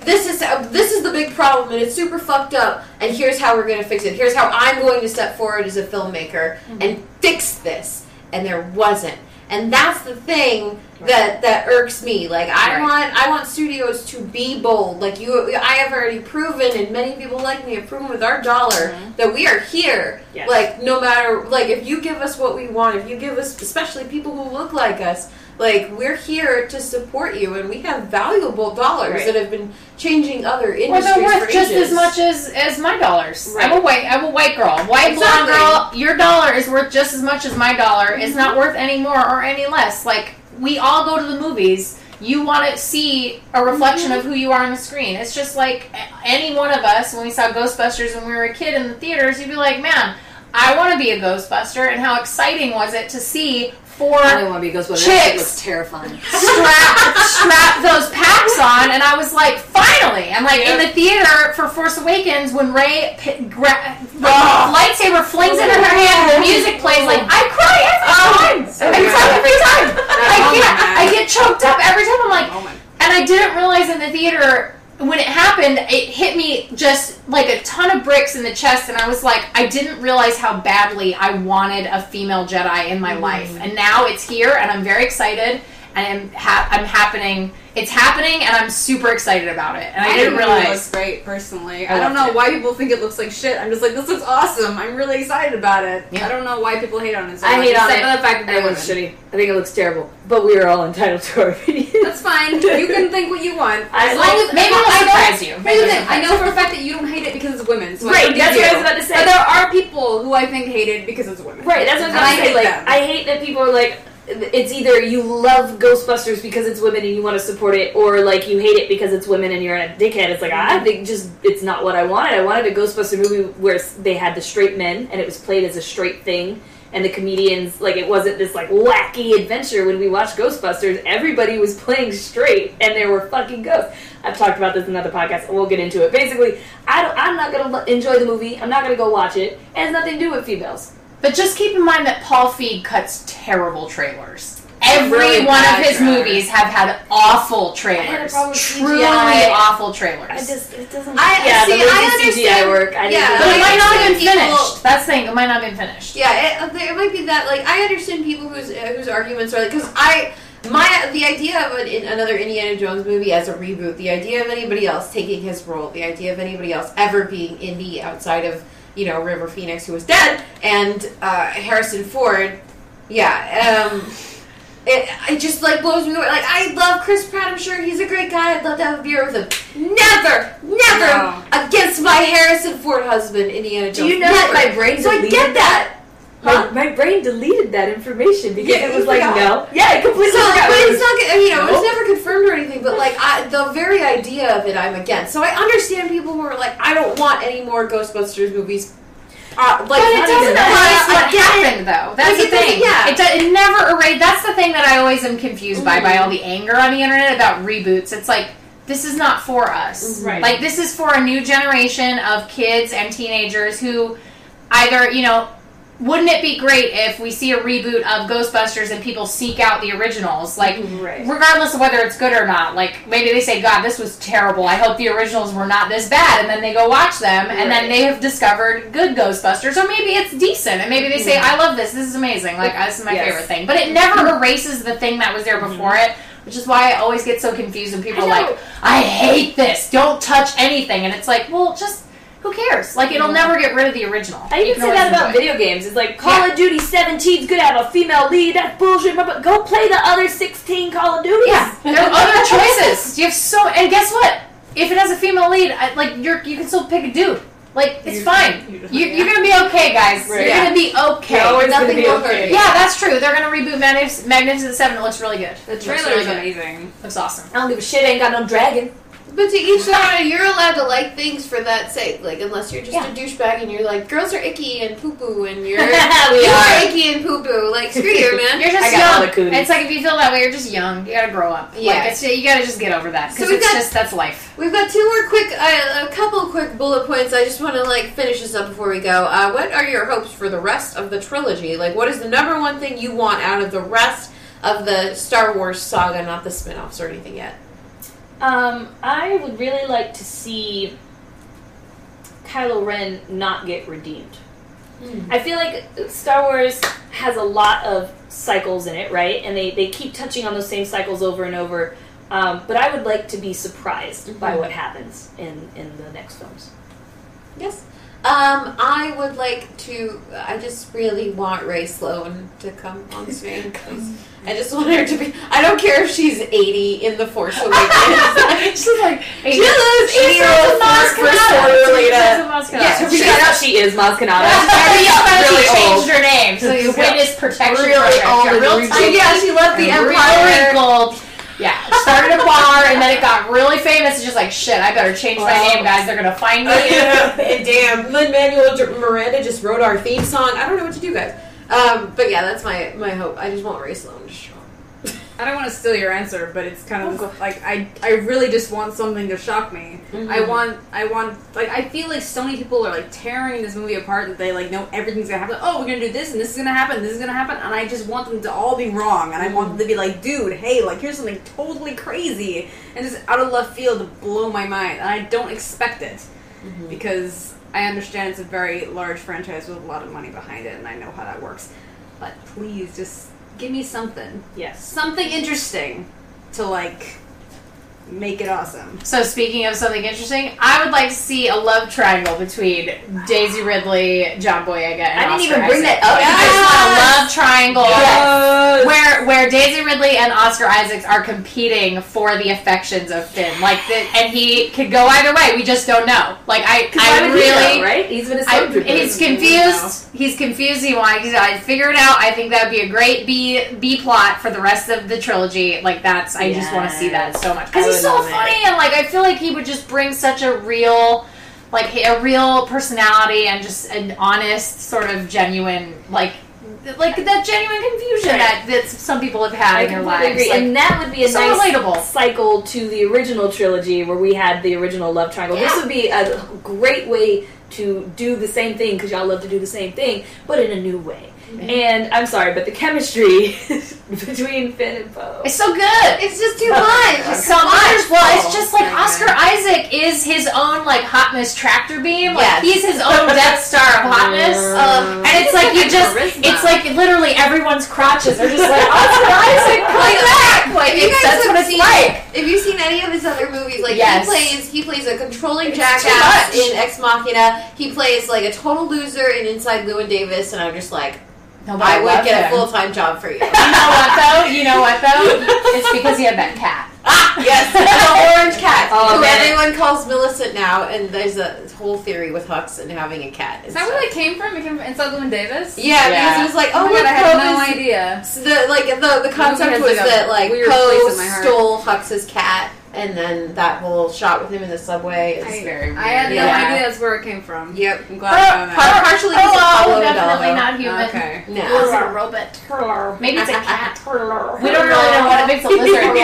this is the big problem and it's super fucked up and here's how we're going to fix it, here's how I'm going to step forward as a filmmaker and fix this, and there wasn't. And that's the thing that irks me. I want studios to be bold. I have already proven, and many people like me have proven with our dollar that we are here. Yes. No matter, if you give us what we want, if you give us, especially people who look like us, we're here to support you, and we have valuable dollars that have been changing other industries for ages. Well, they're worth just as much as my dollars. Right. I'm a white girl. White blonde girl, your dollar is worth just as much as my dollar. Mm-hmm. It's not worth any more or any less. We all go to the movies. You want to see a reflection of who you are on the screen. It's just any one of us, when we saw Ghostbusters when we were a kid in the theaters, you'd be like, man, I want to be a Ghostbuster, and how exciting was it to see... I didn't want to be a Ghostbuster. Chicks, it was terrifying. Strap those packs on, and I was like, finally! I'm in the theater for Force Awakens when Rey lightsaber flings into her hand and the music plays. I cry every time. I cry every time. I get choked up every time. I'm and I didn't realize in the theater. When it happened, it hit me just a ton of bricks in the chest, and I was I didn't realize how badly I wanted a female Jedi in my life, and now it's here, and I'm very excited, and it's happening, and I'm super excited about it, and I didn't realize. It looks great, personally. I don't know why people think it looks like shit. I'm just this looks awesome. I'm really excited about it. Yeah. I don't know why people hate on it. So I hate on it. The fact that it looks shitty. I think it looks terrible. But we are all entitled to our opinions. That's fine. You can think what you want. As long as maybe it'll surprise you. I know for a fact that you don't hate it because it's women. So right, that's what I was about to say. But there are people who I think hate it because it's women. Right, that's what I was about to say. I hate that people are it's either you love Ghostbusters because it's women and you want to support it, or like you hate it because it's women and you're a dickhead. It's like, I think just it's not what I wanted. I wanted a Ghostbuster movie where they had the straight men and it was played as a straight thing, and the comedians, like, it wasn't this like wacky adventure. When we watched Ghostbusters, everybody was playing straight and there were fucking ghosts. I've talked about this in another podcast and we'll get into it. Basically, I'm not going to enjoy the movie. I'm not going to go watch it. It has nothing to do with females. But just keep in mind that Paul Feig cuts terrible trailers. Every one of his movies have had awful trailers. Truly awful trailers. It doesn't matter. I understand. CGI work. But it might not have been finished. That's the thing. It might not have been finished. Yeah, it might be that, like, I understand people whose arguments are, like, because the idea of another Indiana Jones movie as a reboot, the idea of anybody else taking his role, the idea of anybody else ever being indie outside of, you know, River Phoenix, who was dead, and Harrison Ford, it just, like, blows me away. Like, I love Chris Pratt, I'm sure he's a great guy, I'd love to have a beer with him. Never against my Harrison Ford husband, Indiana Jones. Do you know that my brain deleted that? Huh? My brain deleted that information because it was like, no. Yeah, it completely forgot. But it's not, it was never confirmed or anything, but, like, the very idea of it, I'm against. So I understand people who are like, I don't want any more Ghostbusters movies. Like, but it doesn't erase what happened, though. That's the thing. Yeah. It never erased. That's the thing that I always am confused by all the anger on the internet about reboots. It's like, this is not for us. Right. Like, this is for a new generation of kids and teenagers who either, wouldn't it be great if we see a reboot of Ghostbusters and people seek out the originals? Like, regardless of whether it's good or not. Like, maybe they say, God, this was terrible. I hope the originals were not this bad. And then they go watch them, and then they have discovered good Ghostbusters. Or maybe it's decent. And maybe they say, I love this. This is amazing. Like, this is my favorite thing. But it never erases the thing that was there before it. Which is why I always get so confused when people are like, I hate this. Don't touch anything. And it's like, well, just... who cares? Like, it'll never get rid of the original. I even say that about video games. It's like, Call of Duty 17's good to have a female lead. That's bullshit. But go play the other 16 Call of Duties. Yeah. There are other choices. You have and guess what? If it has a female lead, you can still pick a dude. Like, it's fine. You're going to be okay, guys. Right. You're going to be okay. No, nothing will hurt you. Yeah, that's true. They're going to reboot Magnificent Seven. It looks really good. The trailer is amazing. Looks awesome. I don't give a shit. I ain't got no dragon. But to each their own, you're allowed to like things for that sake. Like, unless you're just a douchebag and you're like, girls are icky and poo-poo, and you're icky and poo-poo. Like, screw you, man. You're just young. It's like, if you feel that way, you're just young. You gotta grow up. Yeah. Like, you gotta just get over that. Because that's life. We've got a couple quick bullet points. I just want to, like, finish this up before we go. What are your hopes for the rest of the trilogy? Like, what is the number one thing you want out of the rest of the Star Wars saga, not the spin-offs or anything yet? I would really like to see Kylo Ren not get redeemed. Mm. I feel like Star Wars has a lot of cycles in it, right? And they keep touching on those same cycles over and over. But I would like to be surprised by what happens in the next films. Yes. I would like to... I just really want Ray Sloan to come on screen. I just want her to be... I don't care if she's 80 in The Force Awakens. She's like... She's 80-year-old Maz Kanata. Yeah, she is Maz Kanata. She changed her name. So you witness protection. Really old. Yeah, she left the Empire. Wrinkled. Yeah, started a bar, and then it got really famous. It's just like, shit, I better change my name, guys. They're going to find me. Damn, Lin-Manuel Miranda just wrote our theme song. I don't know what to do, guys. But yeah, that's my hope. I just want Ray Sloan to show up. I don't want to steal your answer, but it's kind of like, I really just want something to shock me. Mm-hmm. I want, I feel like so many people are, like, tearing this movie apart that they, like, know everything's going to happen. Oh, we're going to do this, and this is going to happen, and this is going to happen, and I just want them to all be wrong, and I want them to be like, dude, hey, like, here's something totally crazy, and just out of left field to blow my mind, and I don't expect it, because... I understand it's a very large franchise with a lot of money behind it, and I know how that works. But please, just give me something. Yes. Something interesting to, like, make it awesome. So speaking of something interesting, I would like to see a love triangle between Daisy Ridley, John Boyega, and Oscar Isaac. I didn't even bring that up. I just want a love triangle where Daisy Ridley and Oscar Isaac are competing for the affections of Finn. And he could go either way. We just don't know. He's confused. He wants to figure it out. I think that would be a great B plot for the rest of the trilogy. I just want to see that so much. Because he's so funny, and I feel like he would just bring such a real, a real personality and just an honest, sort of genuine, that genuine confusion that some people have had in their lives. Agree. And that would be a nice relatable cycle to the original trilogy where we had the original love triangle. Yeah. This would be a great way to do the same thing, because y'all love to do the same thing, but in a new way. Mm-hmm. And I'm sorry, but the chemistry between Finn and Poe. It's so good. It's just too much. It's so much. Well, it's just Oscar Isaac is his own hotness tractor beam. He's his own Death Star of hotness. And it's it's literally everyone's crotches are just Oscar Isaac, play back. That's what it's like. If you've seen any of his other movies, he plays a controlling jackass in Ex Machina. He plays a total loser in Inside Llewyn Davis, and I'm just like, I would get a full-time job for you. You know what, though? It's because he had that cat. Ah, yes. The orange cat. Who everyone calls Millicent now, and there's a whole theory with Hux and having a cat. Is that where that came from? It came from Inside Llewyn Davis? Yeah, because it was I had no idea. So the concept was that Poe stole Hux's cat. And then that whole shot with him in the subway is very weird. I had no idea that's where it came from. Yep, I'm glad I know that. Partially because it's definitely not human. Okay. No. It's a robot. Maybe it's a cat. We don't really know what it makes a lizard.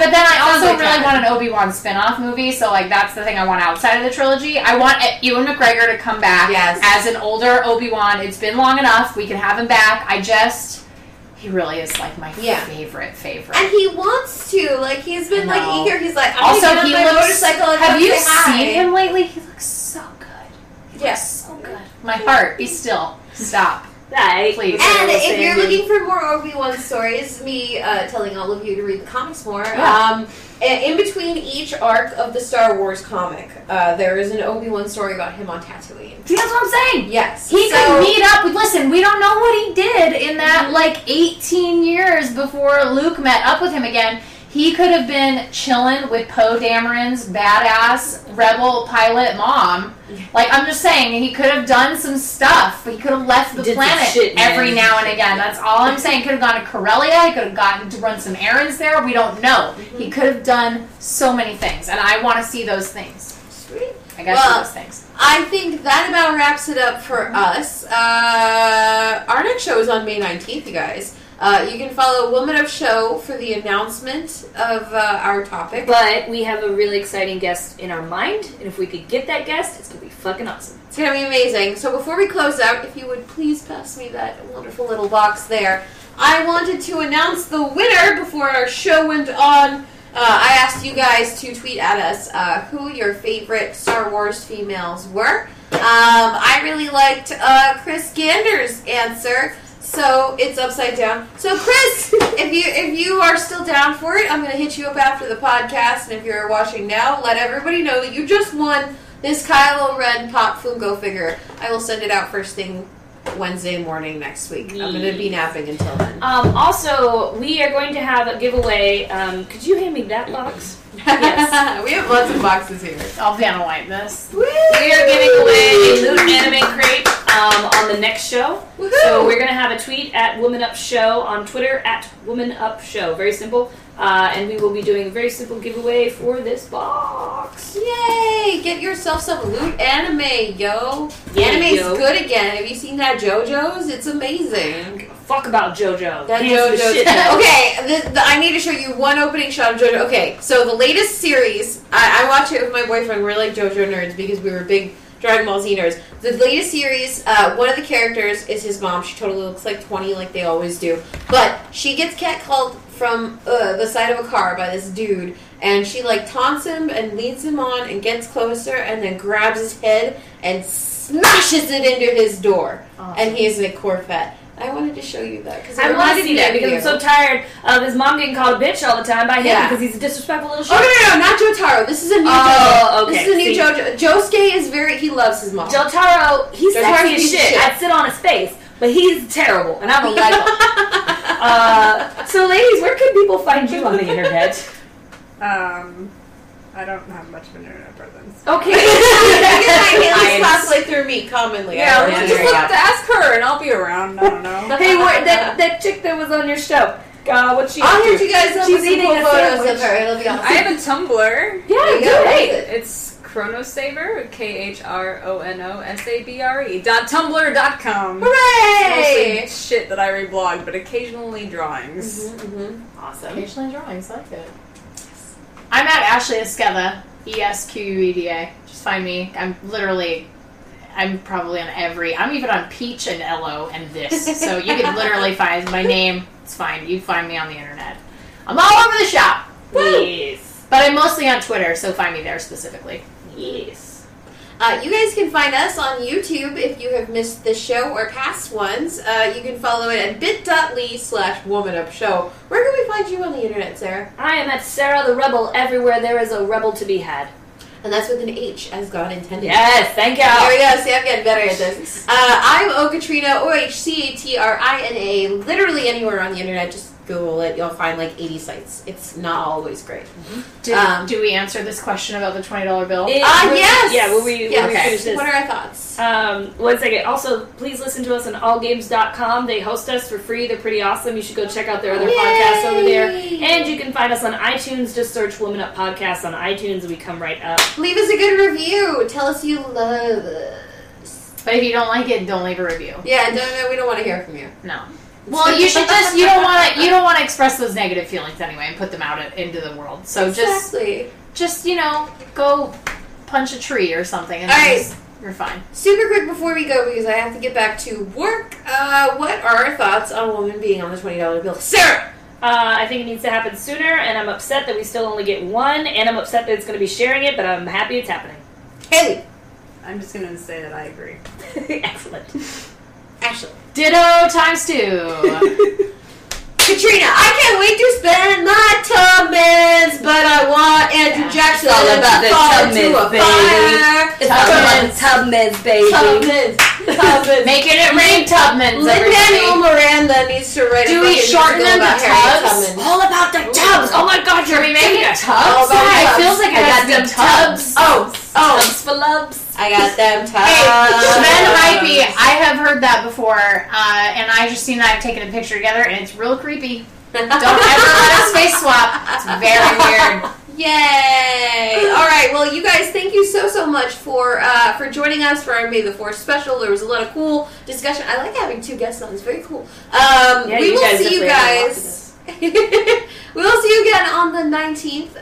But then I also really want an Obi-Wan spin-off movie, so that's the thing I want outside of the trilogy. I want Ewan McGregor to come back as an older Obi-Wan. It's been long enough. We can have him back. He really is my favorite. And he wants to. He's been eager. He's I'm going to get on my motorcycle and have you seen him lately? He looks so good. He looks so good. My heart, be still. Stop. Please. And if you're looking for more Obi-Wan stories, me telling all of you to read the comics more. Yeah. In between each arc of the Star Wars comic, there is an Obi-Wan story about him on Tatooine. See, that's what I'm saying. Yes. He could meet up with... Listen, we don't know what he did in that, 18 years before Luke met up with him again. He could have been chilling with Poe Dameron's badass rebel pilot mom. I'm just saying, he could have done some stuff. He could have left the planet every now and again. That's all I'm saying. He could have gone to Corellia. He could have gotten to run some errands there. We don't know. Mm-hmm. He could have done so many things, and I want to see those things. Sweet. I got to see those things. I think that about wraps it up for us. Our next show is on May 19th, you guys. You can follow Woman Up Show for the announcement of our topic. But we have a really exciting guest in our mind, and if we could get that guest, it's going to be fucking awesome. It's going to be amazing. So before we close out, if you would please pass me that wonderful little box there. I wanted to announce the winner before our show went on. I asked you guys to tweet at us who your favorite Star Wars females were. I really liked Chris Gander's answer. So it's upside down. So Chris, if you are still down for it, I'm going to hit you up after the podcast. And if you're watching now, let everybody know that you just won this Kylo Ren Pop Funko figure. I will send it out first thing Wednesday morning next week. I'm going to be napping until then. Also, we are going to have a giveaway. Could you hand me that box? Yes. We have lots of boxes here. I'll panel wipe this. Woo! We are giving away a Loot Anime Crate on the next show. Woo-hoo! So we're going to have a tweet at Woman Up Show on Twitter at Woman Up Show. Very simple. And we will be doing a very simple giveaway for this box. Yay! Get yourself some loot anime, yo. Yeah, anime's good again. Have you seen that JoJo's? It's amazing. Fuck about JoJo. That JoJo's. Okay, I need to show you one opening shot of JoJo. Okay, so the latest series, I watch it with my boyfriend. We're JoJo nerds because we were big Dragon Ball Z nerds. The latest series, one of the characters is his mom. She totally looks like 20 like they always do. But she gets catcalled from the side of a car by this dude, and she taunts him and leads him on and gets closer and then grabs his head and smashes it into his door. Awesome. And he is in a Corvette. I wanted to show you that because I want to see that because I'm so tired of his mom getting called a bitch all the time by him because he's a disrespectful little shit. Oh no, not Jotaro. This is a new JoJo. Okay. This is a new JoJo. Josuke is very he loves his mom. Jotaro, he's sexy as shit. I'd sit on his face, but he's terrible and I don't like him. So ladies, where can people find you on the internet? I don't have much of an internet presence. Okay. You can find Haley's cosplay through me commonly. Yeah, we'll just look to ask her and I'll be around. I don't know. Hey, that chick that was on your show, what's she I'll hit you guys up with some cool photos of her. It'll be awesome. I have a Tumblr. Yeah, great. It's Chronosaber, KHRONOSABRE.tumblr.com. Hooray! Mostly shit that I reblog, but occasionally drawings. Mm-hmm, mm-hmm. Awesome. Occasionally drawings, like it. I'm at Ashley Esqueda, ESQUEDA. Just find me. I'm probably on every. I'm even on Peach and Ello and this. So you can literally find my name. It's fine. You find me on the internet. I'm all over the shop. Yes. But I'm mostly on Twitter, so find me there specifically. Yes. You guys can find us on YouTube if you have missed this show or past ones. You can follow it at bit.ly/womanupshow. Where can we find you on the internet, Sarah? I am at Sarah the Rebel everywhere there is a rebel to be had. And that's with an H, as God intended. Yes, thank you. There we go. See, I'm getting better at this. I'm O Katrina, OHCATRINA, literally anywhere on the internet. Just Google it. You'll find like 80 sites. It's not always great. Mm-hmm. Do we answer this question about the $20 bill? Yes! Yeah, will we finish this? What are our thoughts? One second. Also, please listen to us on AllGames.com. They host us for free. They're pretty awesome. You should go check out their other podcasts over there. And you can find us on iTunes. Just search Woman Up Podcast on iTunes and we come right up. Leave us a good review. Tell us you love us. But if you don't like it, don't leave a review. Yeah, we don't want to hear from you. No. Well, you should just you don't want to express those negative feelings anyway and put them out into the world. So just go punch a tree or something. And all right, you're fine. Super quick before we go because I have to get back to work. What are our thoughts on a woman being on the $20 bill, Sarah? I think it needs to happen sooner, and I'm upset that we still only get one, and I'm upset that it's going to be sharing it, but I'm happy it's happening. Haley, I'm just going to say that I agree. Excellent. Ashley. Ditto times two. Katrina, I can't wait to spend my Tubmans, but I want Andrew Jackson all about the Tubmans, baby. Tubmans. Making it rain Tubmans. Lin-Manuel Miranda needs to write a book. Do we shorten them to tubs? All about the tubs. Oh my God, you're making it tubs? It feels like I got them tubs. Oh. Tubs for lubs. I got them tubs. Hey, that might be. I have heard that before, and I, Justine, and I have taken a picture together, and it's real creepy. Don't ever let us face swap. It's very weird. Yay! All right, well, you guys, thank you so much for joining us for our May the 4th special. There was a lot of cool discussion. I like having two guests on. It's very cool. We will see you guys. We will see you again on the 19th.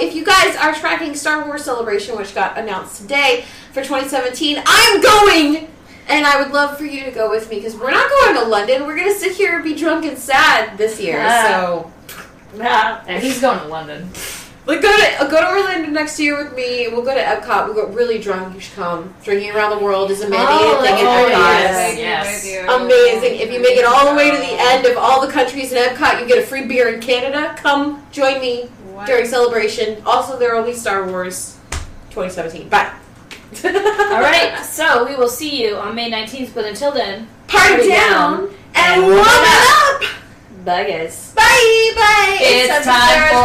If you guys are tracking Star Wars Celebration, which got announced today for 2017, I'm going! And I would love for you to go with me, because we're not going to London. We're going to sit here and be drunk and sad this year. And he's going to London. But go to Orlando next year with me. We'll go to Epcot. We'll get really drunk. You should come. Drinking Around the World is amazing. Yes. Amazing. If you make it all the way to the end of all the countries in Epcot, you get a free beer in Canada. Come join me during Celebration. Also, there will be Star Wars 2017. Bye. All right. So we will see you on May 19th. But until then, party down and warm up. Bye, guys. Bye. It's time for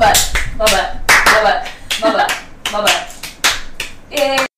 butt. Butt. Butt. Butt. Butt. Butt. Butt.